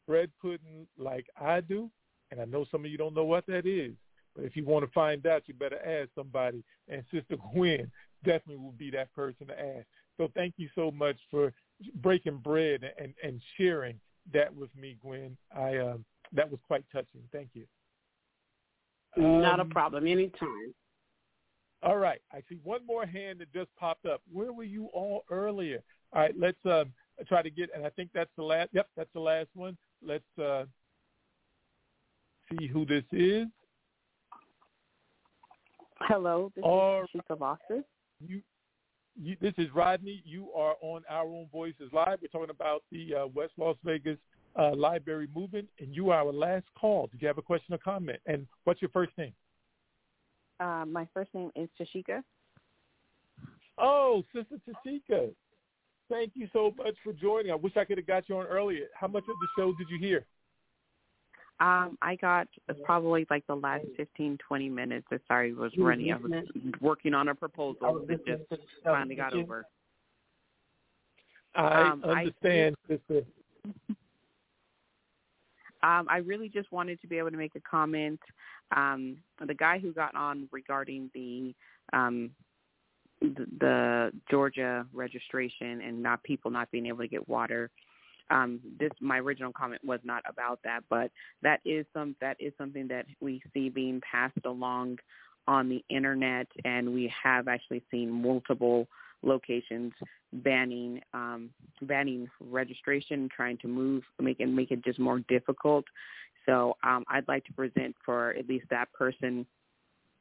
bread pudding like I do, and I know some of you don't know what that is, but if you want to find out, you better ask somebody. And Sister Gwen definitely will be that person to ask. So thank you so much for breaking bread and sharing that with me, Gwen. That was quite touching. Thank you. Not a problem. Anytime. All right. I see one more hand that just popped up. Where were you all earlier? All right. Let's try to get, and I think that's the last. Yep, that's the last one. Let's see who this is. Hello. This is Chica Vossas. This is Rodney. You are on Our Own Voices Live. We're talking about the West Las Vegas Library movement, and you are our last call. Did you have a question or comment? And what's your first name? My first name is Tashika. Oh, Sister Tashika. Thank you so much for joining. I wish I could have got you on earlier. How much of the show did you hear? I got probably like the last 15, 20 minutes. Sorry, was running. I was working on a proposal that just finally got over. I understand, Sister. I really just wanted to be able to make a comment. The guy who got on regarding the Georgia registration and not people not being able to get water. My original comment was not about that, but that is something that we see being passed along on the internet, and we have actually seen multiple locations banning registration, trying to make it just more difficult. So I'd like to present for at least that person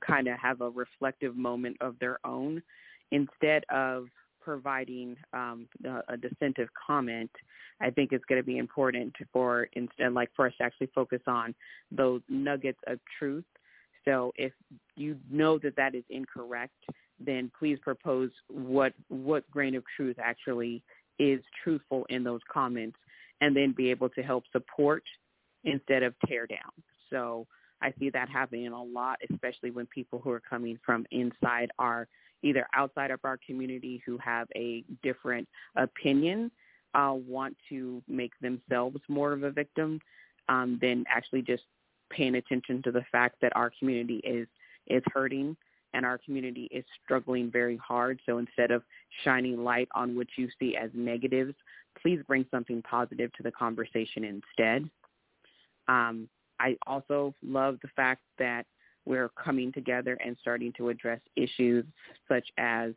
kind of have a reflective moment of their own instead of providing a dissentive comment. I think it's going to be important for us to actually focus on those nuggets of truth. So if you know that is incorrect, then please propose what grain of truth actually is truthful in those comments, and then be able to help support instead of tear down. So I see that happening a lot, especially when people who are coming from inside are either outside of our community who have a different opinion want to make themselves more of a victim than actually just paying attention to the fact that our community is hurting and our community is struggling very hard. So instead of shining light on what you see as negatives, please bring something positive to the conversation instead. I also love the fact that we're coming together and starting to address issues such as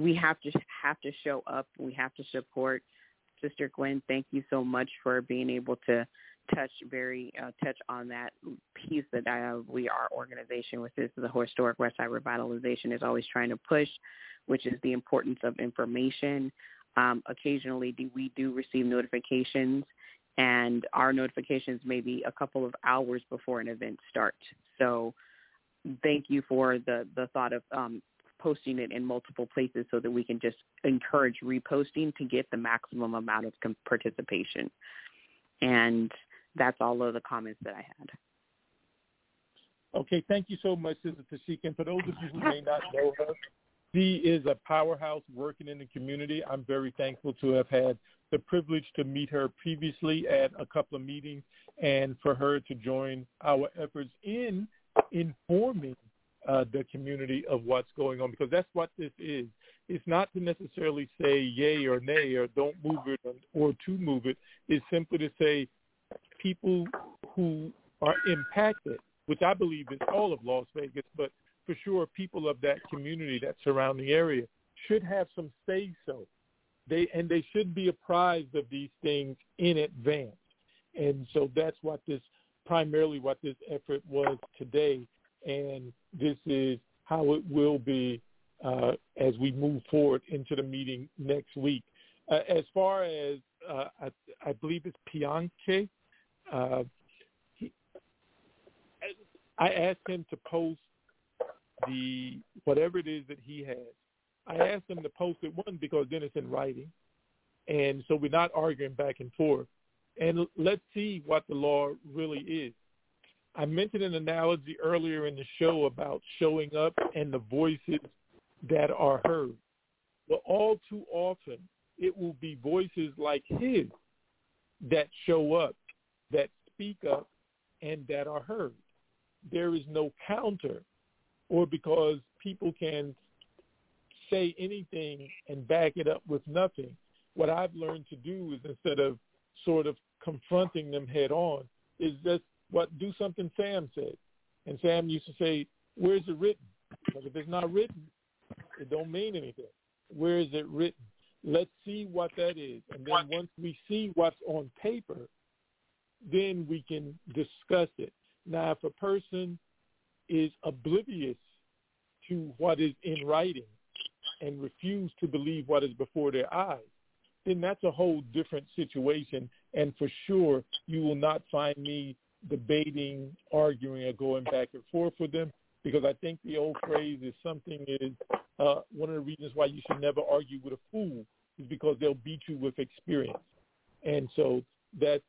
we have to show up. We have to support. Sister Gwen, thank you so much for being able to touch on that piece that our organization, which is the Historic West Side Revitalization, is always trying to push, which is the importance of information. Occasionally, we do receive notifications, and our notifications may be a couple of hours before an event starts. So thank you for the thought of posting it in multiple places so that we can just encourage reposting to get the maximum amount of participation. And that's all of the comments that I had. Okay, thank you so much, Sister Tashika. And for those of you who may not know her, she is a powerhouse working in the community. I'm very thankful to have had the privilege to meet her previously at a couple of meetings, and for her to join our efforts in informing the community of what's going on, because that's what this is. It's not to necessarily say yay or nay or don't move it or to move it. It's simply to say people who are impacted, which I believe is all of Las Vegas, but for sure people of that community, that surrounding area, should have some say-so. They should be apprised of these things in advance. And so that's primarily what this effort was today. And this is how it will be as we move forward into the meeting next week. As far as, I believe it's Pianke, I asked him to post whatever it is that he has. I asked them to post it, one, because then it's in writing, and so we're not arguing back and forth. And let's see what the law really is. I mentioned an analogy earlier in the show about showing up and the voices that are heard. Well, all too often, it will be voices like his that show up, that speak up, and that are heard. There is no counter, or because people can say anything and back it up with nothing. What I've learned to do is, instead of sort of confronting them head on, is just do something Sam said. And Sam used to say, where's it written? Because if it's not written, it don't mean anything. Where is it written? Let's see what that is. And then once we see what's on paper, then we can discuss it. Now, if a person is oblivious to what is in writing and refuse to believe what is before their eyes, then that's a whole different situation. And for sure, you will not find me debating, arguing, or going back and forth with them, because I think the old phrase is one of the reasons why you should never argue with a fool is because they'll beat you with experience. And so let's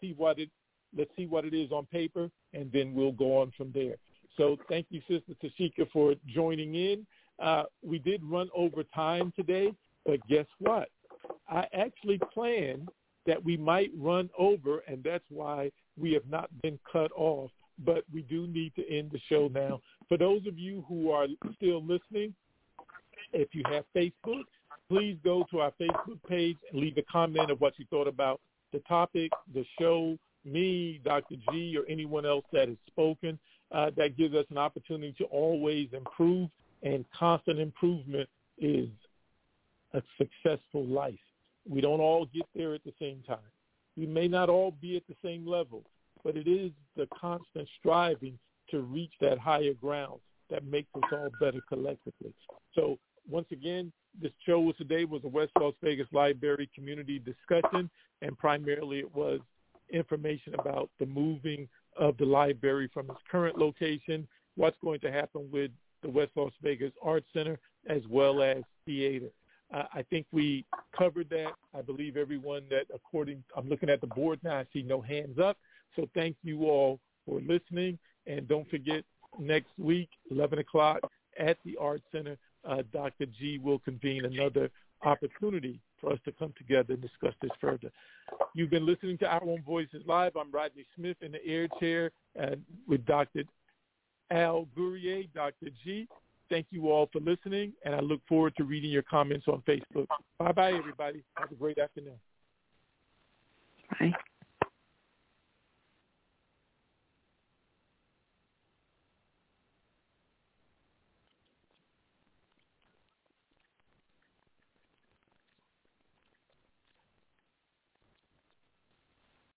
see what it is on paper, and then we'll go on from there. So thank you, Sister Tashika, for joining in. We did run over time today, but guess what? I actually planned that we might run over, and that's why we have not been cut off. But we do need to end the show now. For those of you who are still listening, if you have Facebook, please go to our Facebook page and leave a comment of what you thought about the topic, the show, me, Dr. G, or anyone else that has spoken. That gives us an opportunity to always improve, and constant improvement is a successful life. We don't all get there at the same time. We may not all be at the same level, but it is the constant striving to reach that higher ground that makes us all better collectively. So once again, this show today was a West Las Vegas Library community discussion, and primarily it was information about the moving of the library from its current location, what's going to happen with the West Las Vegas Art Center, as well as theater. I think we covered that. I believe everyone I'm looking at the board now, I see no hands up. So thank you all for listening. And don't forget, next week, 11 o'clock at the Art Center, Dr. G will convene another opportunity for us to come together and discuss this further. You've been listening to Our Own Voices Live. I'm Rodney Smith in the air chair with Dr. Al Gourrier, Dr. G. Thank you all for listening, and I look forward to reading your comments on Facebook. Bye-bye, everybody. Have a great afternoon. Bye.